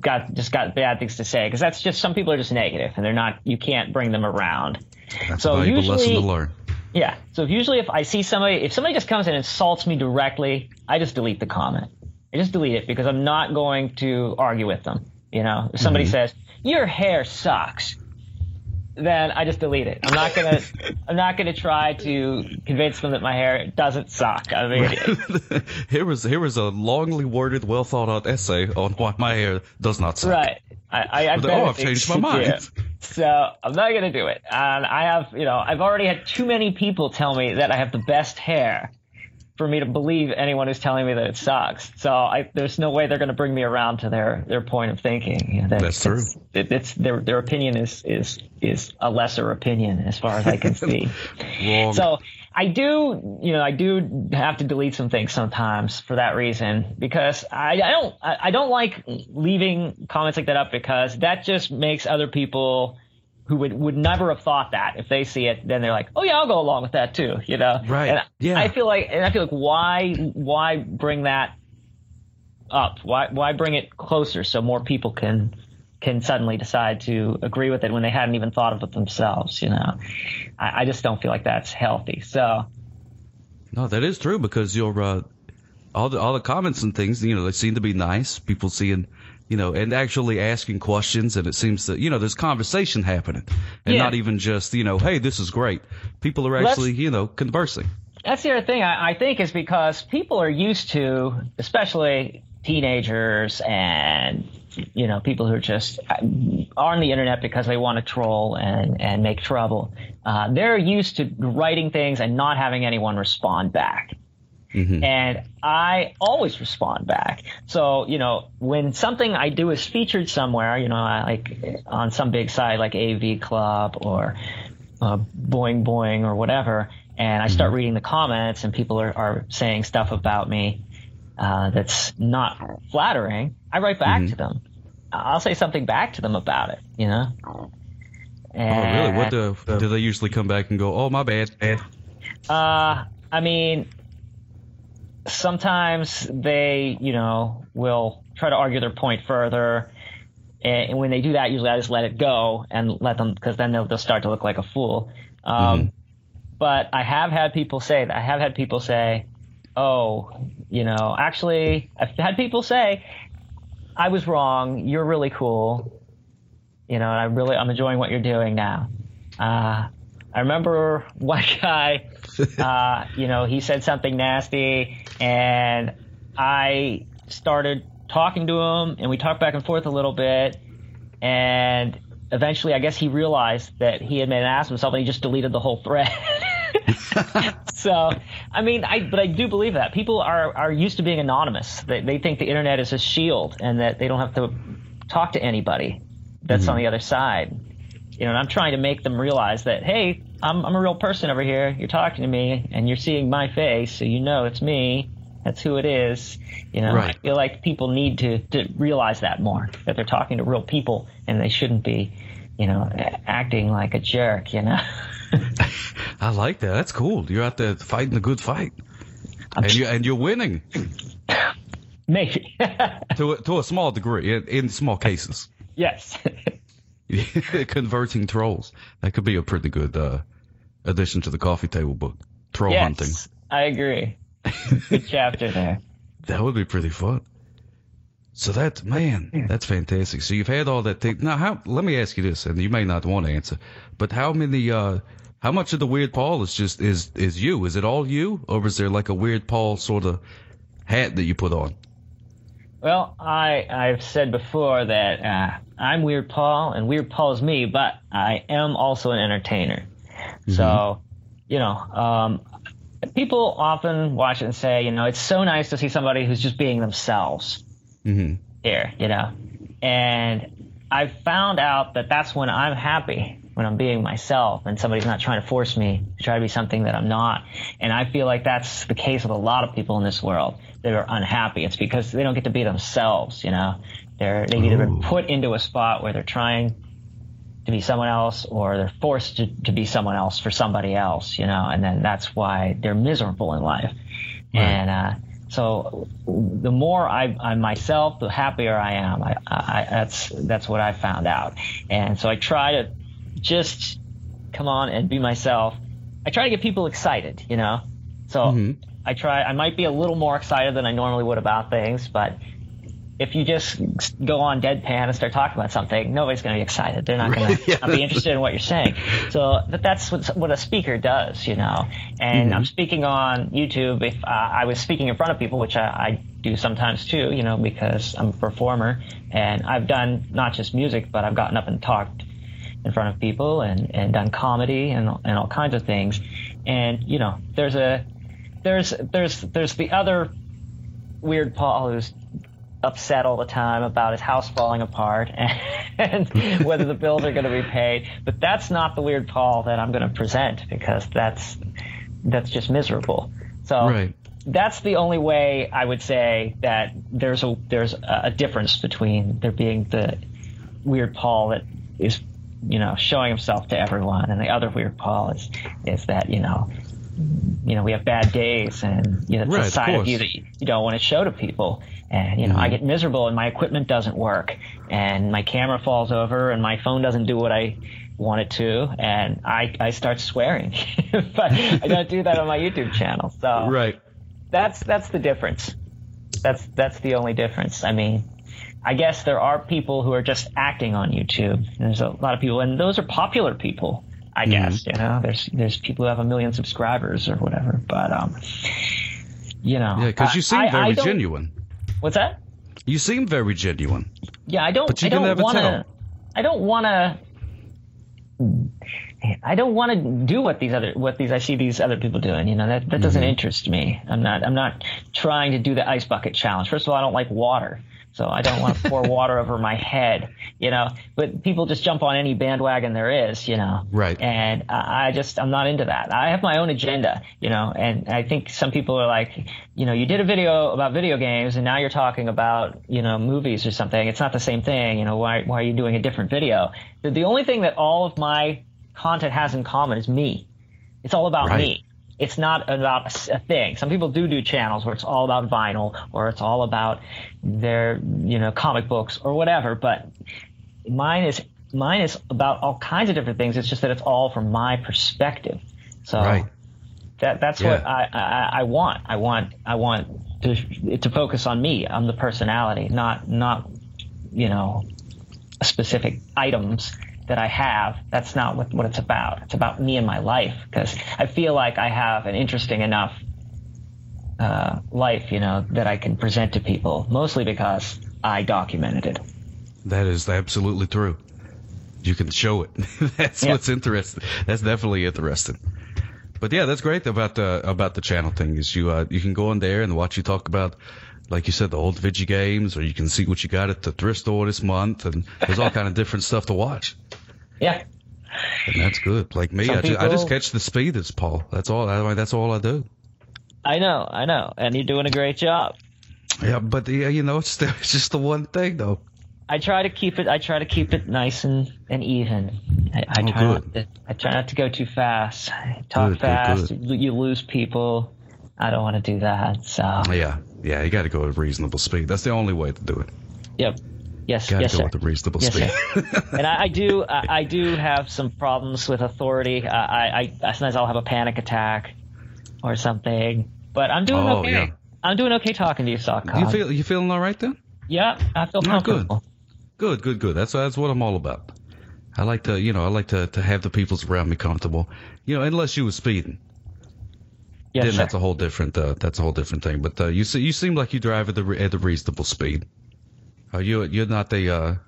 got bad things to say, because that's just, some people are just negative and they're not, you can't bring them around. That's so a valuable lesson to learn. Yeah. So usually if I see somebody just comes and insults me directly, I just delete the comment. I just delete it, because I'm not going to argue with them. You know, if somebody says your hair sucks, then I just delete it. I'm not gonna try to convince them that my hair doesn't suck. I mean, here was a longly worded, well thought out essay on why my hair does not suck. Right. I've changed my mind. So I'm not gonna do it. And I've already had too many people tell me that I have the best hair for me to believe anyone who's telling me that it sucks. So there's no way they're going to bring me around to their point of thinking. You know, that's true. It's their opinion is a lesser opinion as far as I can see. So I do have to delete some things sometimes for that reason, because I don't like leaving comments like that up, because that just makes other people who would never have thought that, if they see it, then they're like, oh yeah, I'll go along with that too, you know? Right. And yeah. I feel like why bring that up? Why bring it closer so more people can suddenly decide to agree with it when they hadn't even thought of it themselves, you know? I just don't feel like that's healthy. So no, that is true, because you're all the comments and things, you know, they seem to be nice. People seeing, you know, and actually asking questions, and it seems that, you know, there's conversation happening, and not even just, you know, hey, this is great. People are actually, you know, conversing. That's the other thing I think, is because people are used to, especially teenagers and, you know, people who are just on the internet because they want to troll and make trouble. They're used to writing things and not having anyone respond back. Mm-hmm. And I always respond back. So, you know, when something I do is featured somewhere, you know, like on some big site like AV Club or Boing Boing or whatever, and I start reading the comments and people are saying stuff about me that's not flattering, I write back to them. I'll say something back to them about it, you know. And, oh, really? What do they usually come back and go, oh, my bad? I mean, sometimes they, you know, will try to argue their point further, and when they do that, usually I just let it go and let them, because then they'll start to look like a fool. But I have had people say, "Oh, you know, actually, I've had people say, I was wrong. You're really cool. You know, and I'm enjoying what you're doing now. I remember one guy, you know, he said something nasty, and I started talking to him, and we talked back and forth a little bit, and eventually I guess he realized that he had made an ass of himself, and he just deleted the whole thread. So, I mean, I do believe that. People are used to being anonymous. They think the internet is a shield and that they don't have to talk to anybody that's on the other side. You know, and I'm trying to make them realize that, hey, I'm a real person over here. You're talking to me and you're seeing my face, so you know it's me. That's who it is. You know, right. I feel like people need to realize that more, that they're talking to real people and they shouldn't be, you know, acting like a jerk, you know. I like that. That's cool. You're out there fighting a good fight. And you're winning. Maybe. to a small degree, in small cases. Yes. Converting trolls. That could be a pretty good addition to the coffee table book. Troll hunting. I agree. Good chapter there. That would be pretty fun. So that's fantastic. So you've had all that thing. Now, let me ask you this, and you may not want to answer, but how much of the Weird Paul is you? Is it all you, or is there like a Weird Paul sort of hat that you put on? Well, I've said before that I'm Weird Paul, and Weird Paul is me, but I am also an entertainer. Mm-hmm. So, you know, people often watch it and say, you know, it's so nice to see somebody who's just being themselves. Mm-hmm. Here, you know, and I've found out that that's when I'm happy, when I'm being myself and somebody's not trying to force me to try to be something that I'm not. And I feel like that's the case with a lot of people in this world that are unhappy. It's because they don't get to be themselves, you know. They've either been put into a spot where they're trying to be someone else, or they're forced to be someone else for somebody else, you know, and then that's why they're miserable in life. Right. And so the more I'm myself, the happier I am. That's what I found out. And so I try to just come on and be myself. I try to get people excited, you know. So I might be a little more excited than I normally would about things, but if you just go on deadpan and start talking about something, nobody's going to be excited. They're not going to be interested in what you're saying. So that's what a speaker does, you know. And I'm speaking on YouTube. If I was speaking in front of people, which I do sometimes too, you know, because I'm a performer. And I've done not just music, but I've gotten up and talked in front of people and done comedy and all kinds of things. And, you know, there's the other Weird Paul who's upset all the time about his house falling apart and whether the bills are going to be paid. But that's not the Weird Paul that I'm going to present, because that's just miserable. So that's the only way I would say that there's a difference between there being the Weird Paul that is, you know, showing himself to everyone, and the other Weird Paul is that, you know, we have bad days, and you know, it's a side of you that you don't want to show to people. And, you know, I get miserable and my equipment doesn't work and my camera falls over and my phone doesn't do what I want it to. And I start swearing, but I don't do that on my YouTube channel. So that's the difference. That's the only difference. I mean, I guess there are people who are just acting on YouTube. There's a lot of people, and those are popular people, I guess. You know, there's people who have 1 million subscribers or whatever, but you know, because you seem very genuine. What's that? You seem very genuine. Yeah, I don't want to do what I see these other people doing. You know, that doesn't interest me. I'm not trying to do the ice bucket challenge. First of all, I don't like water. So I don't want to pour water over my head, you know, but people just jump on any bandwagon there is, you know, and I'm not into that. I have my own agenda, you know, and I think some people are like, you know, you did a video about video games and now you're talking about, you know, movies or something. It's not the same thing. You know, why are you doing a different video? The only thing that all of my content has in common is me. It's all about me. It's not about a thing. Some people do channels where it's all about vinyl, or it's all about their, you know, comic books or whatever. But mine is about all kinds of different things. It's just that it's all from my perspective. So That's what I want. I want to focus on me, on the personality, not you know, specific items that I have. That's not what it's about. It's about me and my life, because I feel like I have an interesting enough life, you know, that I can present to people, mostly because I documented it. That is absolutely true. You can show it. That's what's interesting. That's definitely interesting. But yeah, that's great about the channel thing is you can go on there and watch you talk about, like you said, the old video games, or you can see what you got at the thrift store this month, and there's all kind of different stuff to watch. Yeah. And that's good. Like me, I just catch the speed as Paul. That's all. That's all I do. I know. And you're doing a great job. Yeah, but you know, it's just the one thing though. I try to keep it nice and even. I try not to go too fast. Talk fast. You lose people. I don't want to do that. So yeah, you got to go at a reasonable speed. That's the only way to do it. Yep. Yes. Got to go with a reasonable speed. And I do have some problems with authority. I sometimes I'll have a panic attack or something. But I'm doing okay. Yeah. I'm doing okay talking to you, Sock. You feeling all right then? Yeah, I feel comfortable. Good. That's what I'm all about. I like to have the people around me comfortable. You know, unless you were speeding. Yeah, then sure. That's a whole different thing. But you seem like you drive at the reasonable speed. You're not one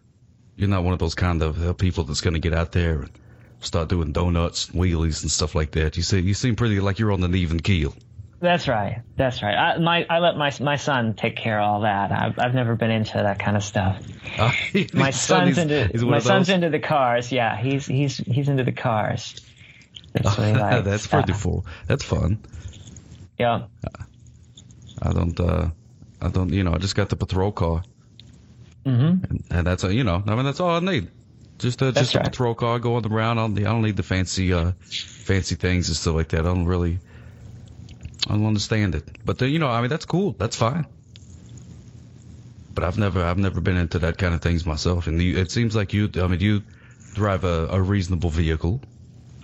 of those kind of people that's going to get out there and start doing donuts, and wheelies, and stuff like that. You seem pretty like you're on an even keel. That's right. I let my son take care of all that. I've never been into that kind of stuff. My son's into the cars. Yeah, he's into the cars. That's what he likes. That's pretty cool. That's fun. Yeah. I don't. You know, I just got the patrol car. Mm-hmm. And that's you know, I mean, that's all I need. Just a patrol car going around. I don't need the fancy things and stuff like that. I don't understand it, but you know, I mean, that's cool. That's fine. But I've never been into that kind of things myself. And it seems like you drive a reasonable vehicle.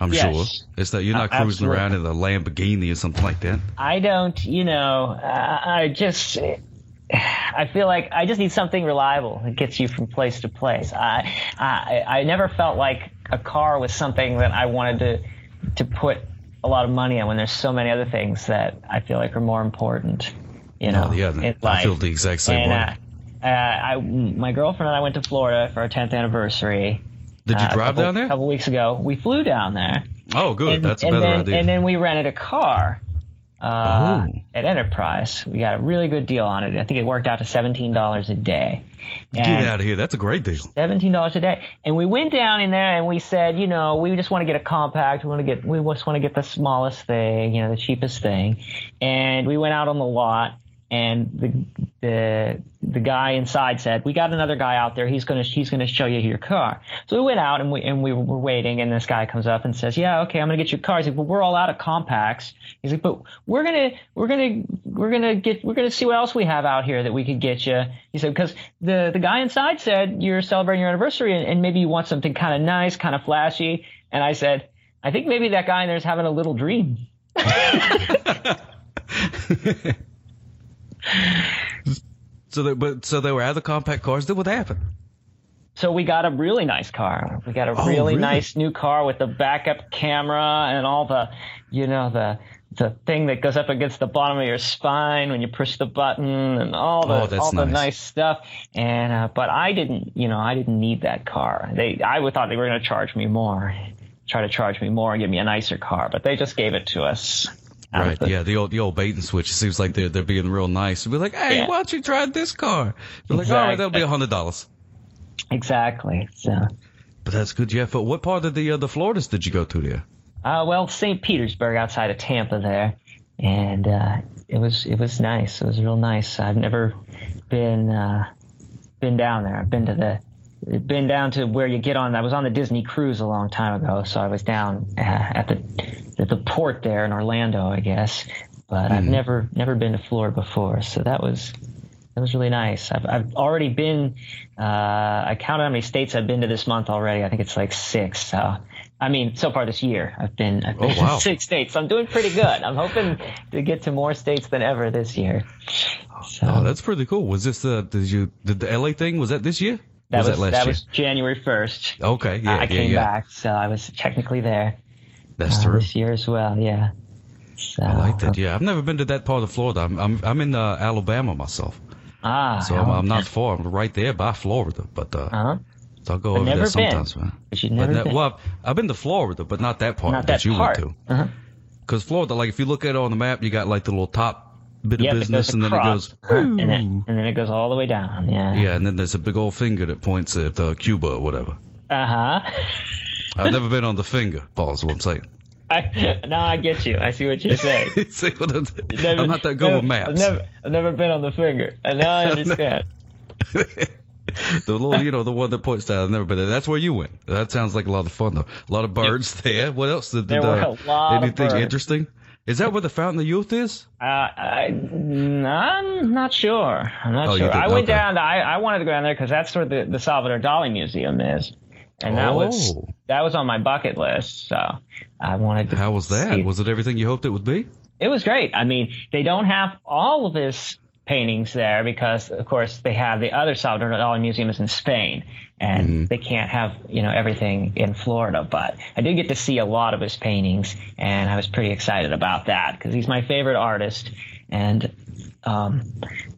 I'm sure it's that you're not cruising around in a Lamborghini or something like that. I don't, you know, I feel like I just need something reliable that gets you from place to place. I never felt like a car was something that I wanted to put a lot of money on, when there's so many other things that I feel like are more important, you know. Oh, yeah, in life. I feel the exact same way. My girlfriend and I went to Florida for our 10th anniversary. Did you drive down there? A couple weeks ago. We flew down there. Oh, good. That's a better idea. And then we rented a car at Enterprise. We got a really good deal on it. I think it worked out to $17 a day. And get out of here. That's a great deal. $17 a day. And we went down in there and we said, you know, we just want to get a compact. We just want to get the smallest thing, you know, the cheapest thing. And we went out on the lot, and the guy inside said, "We got another guy out there. He's gonna show you your car." So we went out and we were waiting, and this guy comes up and says, "Yeah, okay, I'm gonna get your car." He's like, "But we're all out of compacts." He's like, "But we're gonna see what else we have out here that we could get you." He said, "Because the guy inside said you're celebrating your anniversary, and maybe you want something kind of nice, kind of flashy." And I said, "I think maybe that guy in there's having a little dream." So they were out of the compact cars. Then what happened? So we got a really nice car. We got a really nice new car with the backup camera and all the, you know, the thing that goes up against the bottom of your spine when you push the button and all the nice stuff. And but I didn't need that car. I thought they were going to try to charge me more and give me a nicer car, but they just gave it to us. Right, the old bait and switch. It seems like they're being real nice. We're like, hey, why don't you try this car? They're like, all right, that'll be $100. Exactly. So, but that's good, yeah. But what part of the Floridas did you go to there? Well, St. Petersburg, outside of Tampa there, and it was nice. It was real nice. I've never been down there. I've been down to where you get on. I was on the Disney cruise a long time ago, so I was down at the port there in Orlando, I guess. But I've never been to Florida before, so that was really nice. I've already been. I counted how many states I've been to this month already. I think it's like 6. So I mean, so far this year, I've been oh, wow. 6 states. So I'm doing pretty good. I'm hoping to get to more states than ever this year. So. Oh, that's pretty cool. Was this did the LA thing? Was that this year? That was January 1st. Okay, yeah, I came back, so I was technically there. That's true. This year as well, yeah. So, I like that. Yeah, I've never been to that part of Florida. I'm in Alabama myself. Ah, so I'm not far. I'm right there by Florida, but so I'll go over there sometimes, man. But you've never been. Well, I've been to Florida, but not that part that you went to. Because Florida, like if you look at it on the map, you got like the little top bit of business, and then it goes, and then it goes all the way down. Yeah. Yeah, and then there's a big old finger that points at Cuba or whatever. Uh huh. I've never been on the finger, Paul, is what I'm saying. I get you. I see what you're saying. See what I'm not that good with maps. I've never been on the finger, and now I understand. The little, the one that points down. I've never been there. That's where you went. That sounds like a lot of fun, though. A lot of birds there. What else? There were a lot. Anything interesting? Is that where the Fountain of Youth is? I'm not sure. I'm not sure. I went down. I wanted to go down there because that's where the Salvador Dalí Museum is, and that was on my bucket list. So I wanted to. How was that? Was it everything you hoped it would be? It was great. I mean, they don't have all of his paintings there because, of course, they have the other Salvador Dalí Museum is in Spain, and they can't have everything in Florida. But I did get to see a lot of his paintings, and I was pretty excited about that because he's my favorite artist, and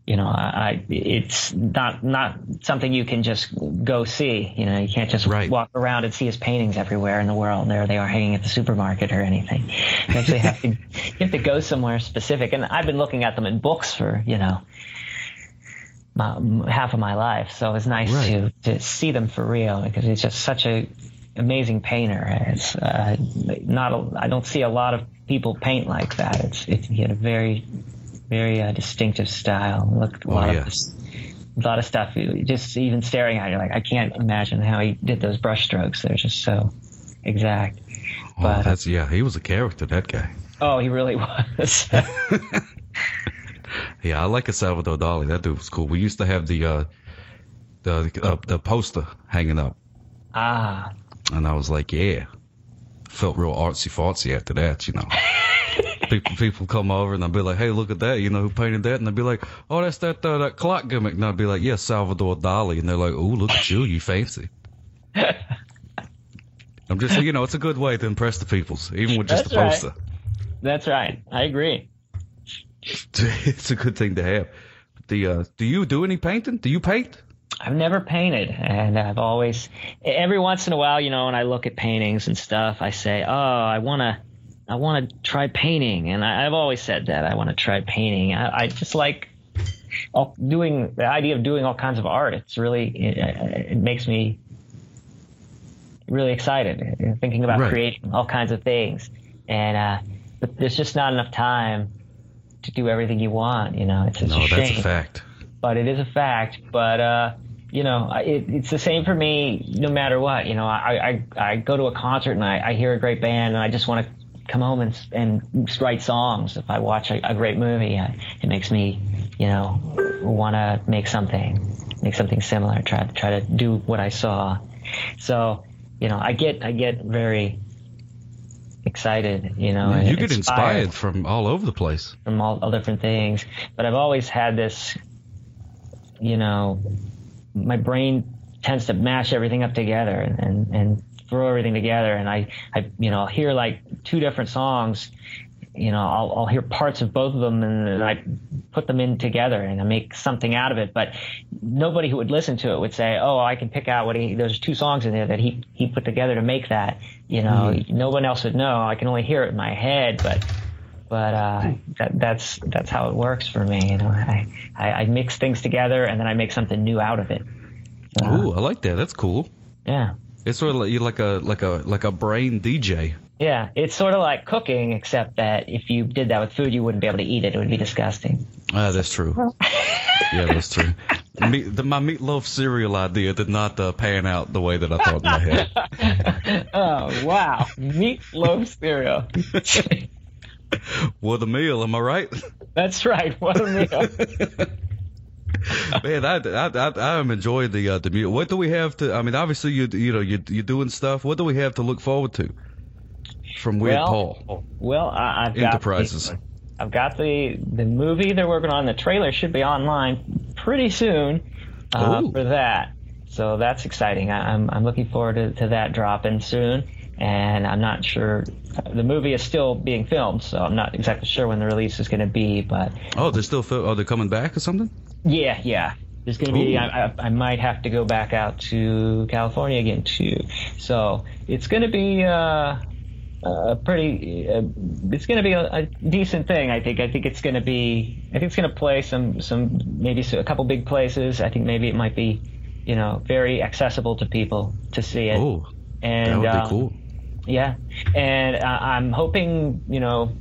it's not something you can just go see. You can't just walk around and see his paintings everywhere in the world. There they are hanging at the supermarket or anything. You actually have to go somewhere specific. And I've been looking at them in books for half of my life. So it's nice to see them for real because he's just such an amazing painter. It's I don't see a lot of people paint like that. He had a very, very distinctive style. Looked a lot of stuff. Just even staring at it, you're like, I can't imagine how he did those brush strokes. They're just so exact. Oh, but he was a character, that guy. Oh, he really was. Yeah, I like a Salvador Dali. That dude was cool. We used to have the poster hanging up. Ah. And I was like, yeah. Felt real artsy-fartsy after that, People come over and I'll be like, hey, look at that. You know who painted that? And they'll be like, oh, that's that clock gimmick. And I'll be like, yeah, Salvador Dali. And they're like, ooh, look at you. You fancy. I'm just saying, it's a good way to impress the peoples, even with just the poster. That's right. I agree. It's a good thing to have. Do you do any painting? Do you paint? I've never painted, and I've always – every once in a while, when I look at paintings and stuff, I say, oh, I want to try painting, and I've always said that I want to try painting. I just like the idea of doing all kinds of art. It's really it makes me really excited thinking about creating all kinds of things. And but there's just not enough time to do everything you want. It's a shame. No, that's a fact. But it is a fact. But it's the same for me, no matter what. I go to a concert and I hear a great band, and I just want to come home and write songs. If I watch a great movie, it makes me, want to make something similar. Try to do what I saw. So, I get very excited. You get inspired from all over the place, from all different things. But I've always had this. My brain tends to mash everything up together and throw everything together, and I'll hear like 2 different songs, I'll hear parts of both of them, and I put them in together and I make something out of it. But nobody who would listen to it would say, oh, I can pick out those 2 songs in there that he put together to make that, No one else would know. I can only hear it in my head, but that's how it works for me. I mix things together and then I make something new out of it. Ooh, I like that. That's cool. Yeah. It's sort of like, you're like a brain DJ. Yeah, it's sort of like cooking, except that if you did that with food, you wouldn't be able to eat it. It would be disgusting. Ah, that's true. Yeah, that's true. My meatloaf cereal idea did not pan out the way that I thought in my head. Oh, wow. Meatloaf cereal. What a meal, am I right? That's right. What a meal. Man, I am enjoying the music. What do we have to? I mean, obviously you're doing stuff. What do we have to look forward to from Weird Paul? Well, I've Enterprises. I've got the movie they're working on. The trailer should be online pretty soon for that. So that's exciting. I'm looking forward to that dropping soon. And I'm not sure – the movie is still being filmed, so I'm not exactly sure when the release is going to be. But oh, they're still they're coming back or something? Yeah, yeah. There's going to be – I might have to go back out to California again too. So it's going to be it's going to be a decent thing, I think. I think it's going to play some maybe a couple big places. I think maybe it might be, you know, very accessible to people to see it. Oh, and that would be cool. Yeah, and I'm hoping, you know,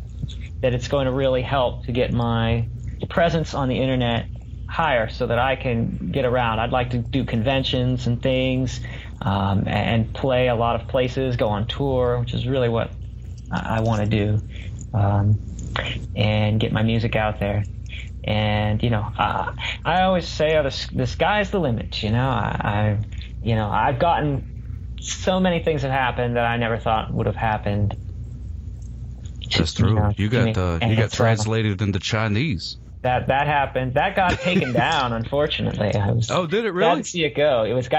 that it's going to really help to get my presence on the internet higher so that I can get around. I'd like to do conventions and things, and play a lot of places, go on tour, which is really what I want to do, and get my music out there. And, you know, I always say, the sky's the limit, you know. I've gotten... so many things have happened that I never thought would have happened. That's true. You got translated into Chinese. That happened. That got taken down, unfortunately. Did it really? That's you go. It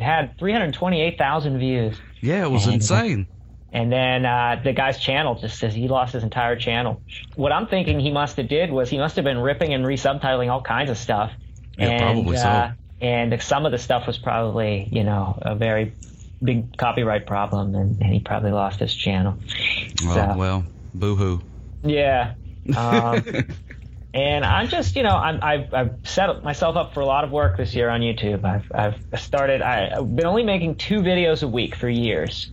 had 328,000 views. Yeah, it was insane. And then the guy's channel just says he lost his entire channel. What I'm thinking he must have did was he must have been ripping and resubtitling all kinds of stuff. Yeah, and, probably so. And some of the stuff was probably, you know, a very big copyright problem, and he probably lost his channel. Well, boo-hoo. Yeah. And I'm just, you know, I've set myself up for a lot of work this year on YouTube. I've been only making 2 videos a week for years.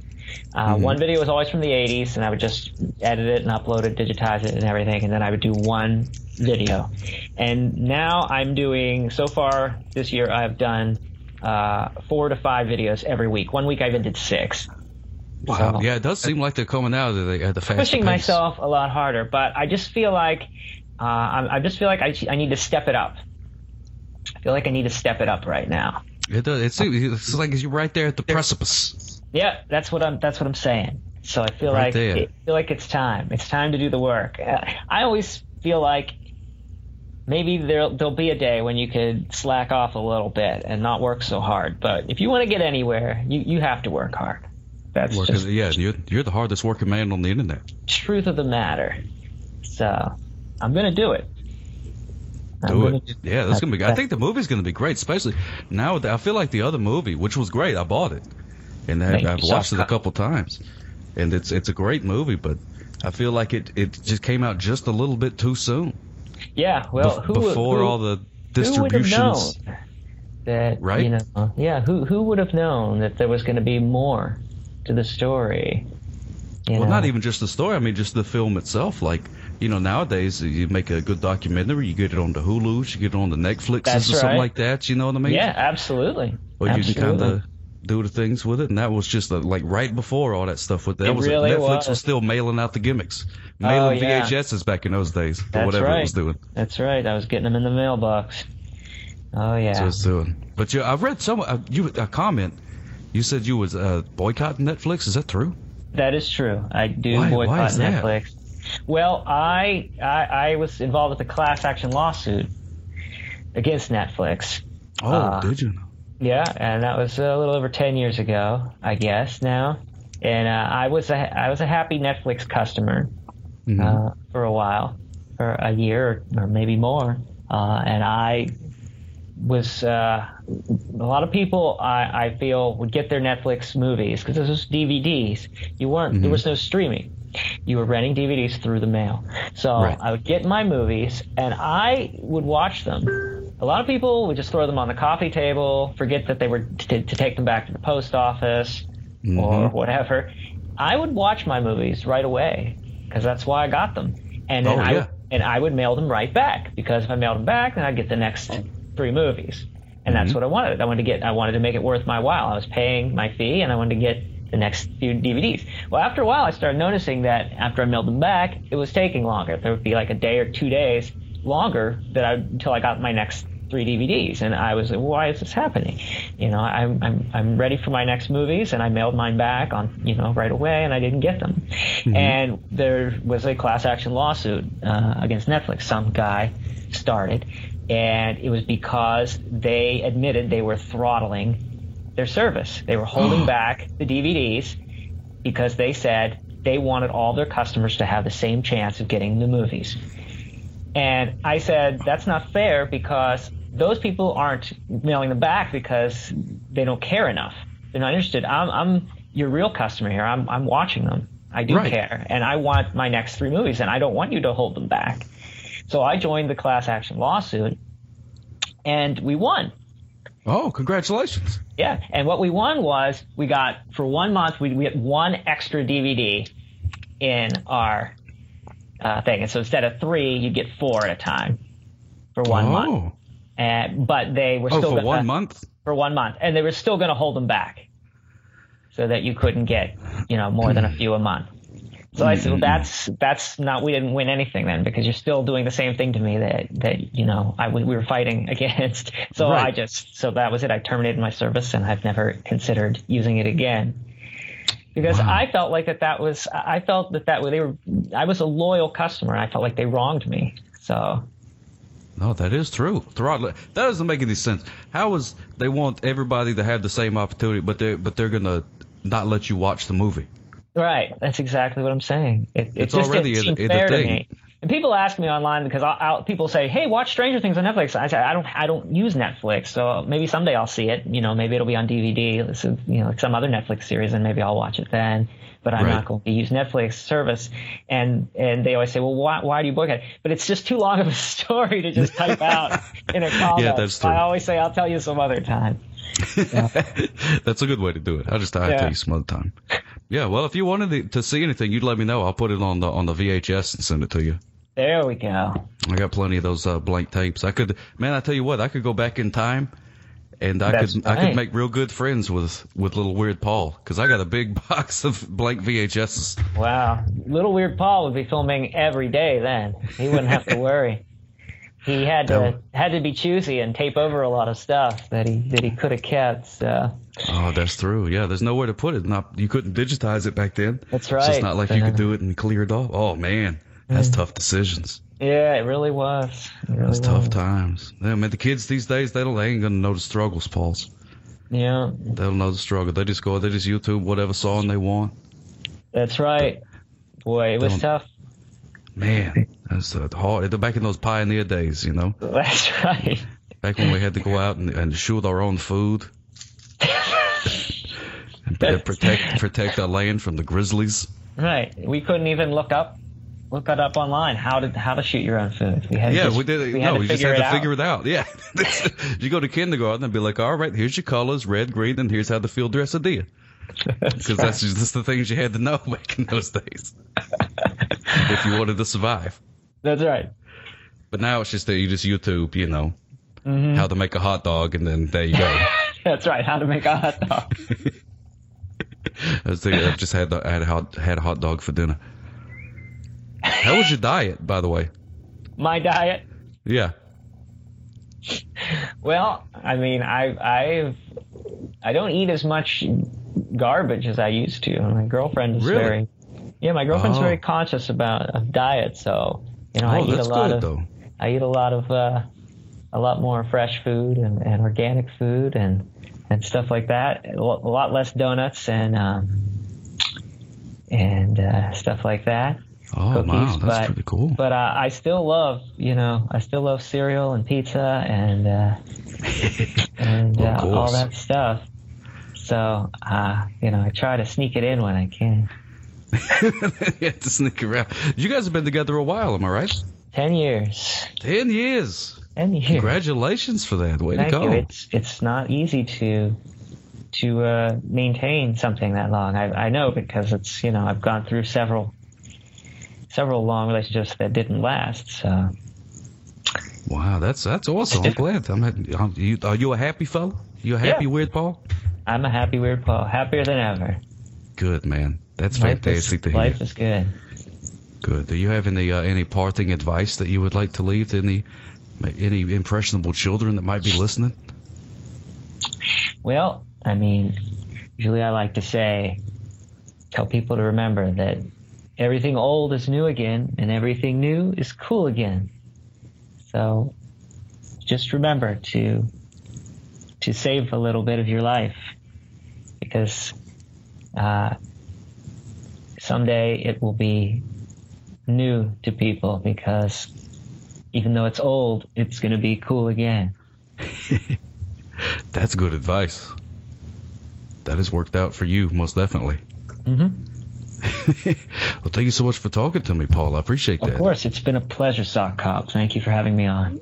One video was always from the 80s, and I would just edit it and upload it, digitize it and everything, and then I would do one video. And now I'm doing, so far this year, I've done 4 to 5 videos every week. One week I even did 6. Wow. So, yeah, it does seem like they're coming out at the fast pace. Pushing myself a lot harder, but I just feel like I need to step it up. I feel like I need to step it up right now. It does. It seems it's like you're right there at the precipice. Yeah, that's what I'm saying. So I feel right like there. I feel like it's time. It's time to do the work. I always feel like maybe there'll be a day when you could slack off a little bit and not work so hard. But if you want to get anywhere, you have to work hard. You're the hardest working man on the internet. Truth of the matter. So I'm gonna do it. Yeah, that's gonna be. I think the movie's gonna be great, especially now. I feel like the other movie, which was great, I bought it and I've watched it a couple times, and it's a great movie. But I feel like it just came out just a little bit too soon. Yeah, well, before all the distributions, who would have known that, right? You know, yeah, who would have known that there was going to be more to the story? Well, not even just the story. I mean, just the film itself. Like, you know, nowadays you make a good documentary, you get it on the Hulu, you get it on the Netflixes or something like that. You know what I mean? Yeah, absolutely. Or you can kind of do the things with it, and that was just like right before all that stuff with that. Netflix was still mailing out the gimmicks, mailing VHSs back in those days, or whatever it was doing. That's right. I was getting them in the mailbox. Oh yeah, that's what it's doing. But I read a comment. You said you was boycotting Netflix. Is that true? That is true. I do boycott Netflix. Well, I was involved with a class action lawsuit against Netflix. Oh, did you know? Yeah, and that was a little over 10 years ago, I guess, now. And I was a happy Netflix customer for a while, for a year or maybe more. And I was a lot of people, I feel, would get their Netflix movies because this was DVDs. There was no streaming. You were renting DVDs through the mail. So I would get my movies, and I would watch them. A lot of people would just throw them on the coffee table, forget that they were to take them back to the post office or whatever. I would watch my movies right away because that's why I got them. And then I would mail them right back, because if I mailed them back, then I'd get the next 3 movies. And that's what I wanted. I wanted to make it worth my while. I was paying my fee, and I wanted to get the next few DVDs. Well, after a while, I started noticing that after I mailed them back, it was taking longer. There would be like a day or 2 days longer until I got my next three DVDs, and I was like, why is this happening? You know, I'm ready for my next movies, and I mailed mine back on, you know, right away, and I didn't get them. Mm-hmm. And there was a class action lawsuit against Netflix. Some guy started, and it was because they admitted they were throttling their service. They were holding back the DVDs because they said they wanted all their customers to have the same chance of getting the movies. And I said, that's not fair, because those people aren't mailing them back because they don't care enough. They're not interested. I'm your real customer here. I'm watching them. I do care. And I want my next three movies, and I don't want you to hold them back. So I joined the class action lawsuit, and we won. Oh, congratulations. Yeah. And what we won was we got, for 1 month, we had one extra DVD in our thing. And so instead of three, you'd get four at a time for one month. And, but they were still for 1 month? For 1 month. And they were still going to hold them back so that you couldn't get, you know, more than a few a month. So I said, well, that's not, we didn't win anything then, because you're still doing the same thing to me that you know, we were fighting against. So I just, so that was it. I terminated my service, and I've never considered using it again, because I felt like I was a loyal customer, and I felt like they wronged me. So. No, that is true. That doesn't make any sense. How is they want everybody to have the same opportunity, but they're going to not let you watch the movie? Right. That's exactly what I'm saying. It's just already a fair thing. To me. And people ask me online, because people say, hey, watch Stranger Things on Netflix. I say, I don't use Netflix. So maybe someday I'll see it. You know, maybe it'll be on DVD, so, you know, like some other Netflix series, and maybe I'll watch it then. But I'm not going to use Netflix service. And they always say, well, why do you boycott it? But it's just too long of a story to just type out in a comment. Yeah, that's true. I always say, I'll tell you some other time. Yeah. That's a good way to do it. I'll tell you some other time. Yeah, well, if you wanted to see anything, you'd let me know. I'll put it on the VHS and send it to you. There we go. I got plenty of those blank tapes. I tell you what, I could go back in time, and I could make real good friends with Little Weird Paul, because I got a big box of blank VHSs. Wow, Little Weird Paul would be filming every day then. He wouldn't have to worry. He had to be choosy and tape over a lot of stuff that he could have kept. So. Oh, that's true. Yeah, there's nowhere to put it. You couldn't digitize it back then. That's right. So it's not like you could do it and clear it off. Oh man, that's tough decisions. Yeah, it really was. It really was tough times. Yeah, man, the kids these days they ain't gonna know the struggles, Paul. Yeah. They don't know the struggle. They just go. They just YouTube whatever song they want. That's right. Boy, it was tough. Man, that's hard. Back in those pioneer days, you know. That's right. Back when we had to go out and shoot our own food, and protect our land from the grizzlies. Right. We couldn't even look it up online. How to shoot your own food? We just had to figure it out. Yeah. You go to kindergarten and be like, all right, here's your colors, red, green, and here's how to field dressadill. Because that's just the things you had to know back in those days if you wanted to survive. That's right. But now it's just that you just YouTube, you know, how to make a hot dog, and then there you go. That's right, how to make a hot dog. I was thinking, I had a hot dog for dinner. How was your diet, by the way? My diet? Yeah. Well, I mean, I don't eat as much garbage as I used to. My girlfriend is very conscious about diet, so you know, I eat a lot more fresh food and organic food and stuff like that. A lot less donuts and stuff like that. Oh, cookies, wow, that's pretty cool. But I still love, you know, cereal and pizza and all that stuff. So, you know, I try to sneak it in when I can. You have to sneak around. You guys have been together a while, am I right? 10 years. 10 years. Congratulations for that. Way to go. Thank you. It's not easy to maintain something that long. I know, because it's, you know, I've gone through several long relationships that didn't last. So. Wow, that's awesome. I'm glad. Are you a happy fella? You a happy Weird Paul? I'm a happy Weird Paul, happier than ever. Good, man. That's fantastic to hear. Life is good. Good. Do you have any parting advice that you would like to leave to any any impressionable children that might be listening? Well, I mean, usually I like to say, tell people to remember that everything old is new again and everything new is cool again. So just remember to save a little bit of your life, because someday it will be new to people, because even though it's old, it's going to be cool again. That's good advice. That has worked out for you, most definitely. Mm-hmm. Well, thank you so much for talking to me, Paul. I appreciate that. Of course. It's been a pleasure, Sock Cop. Thank you for having me on.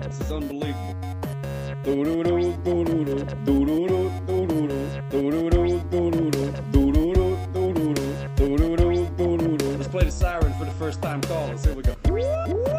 This is unbelievable. Let's play the siren for the first time callers. Here we go.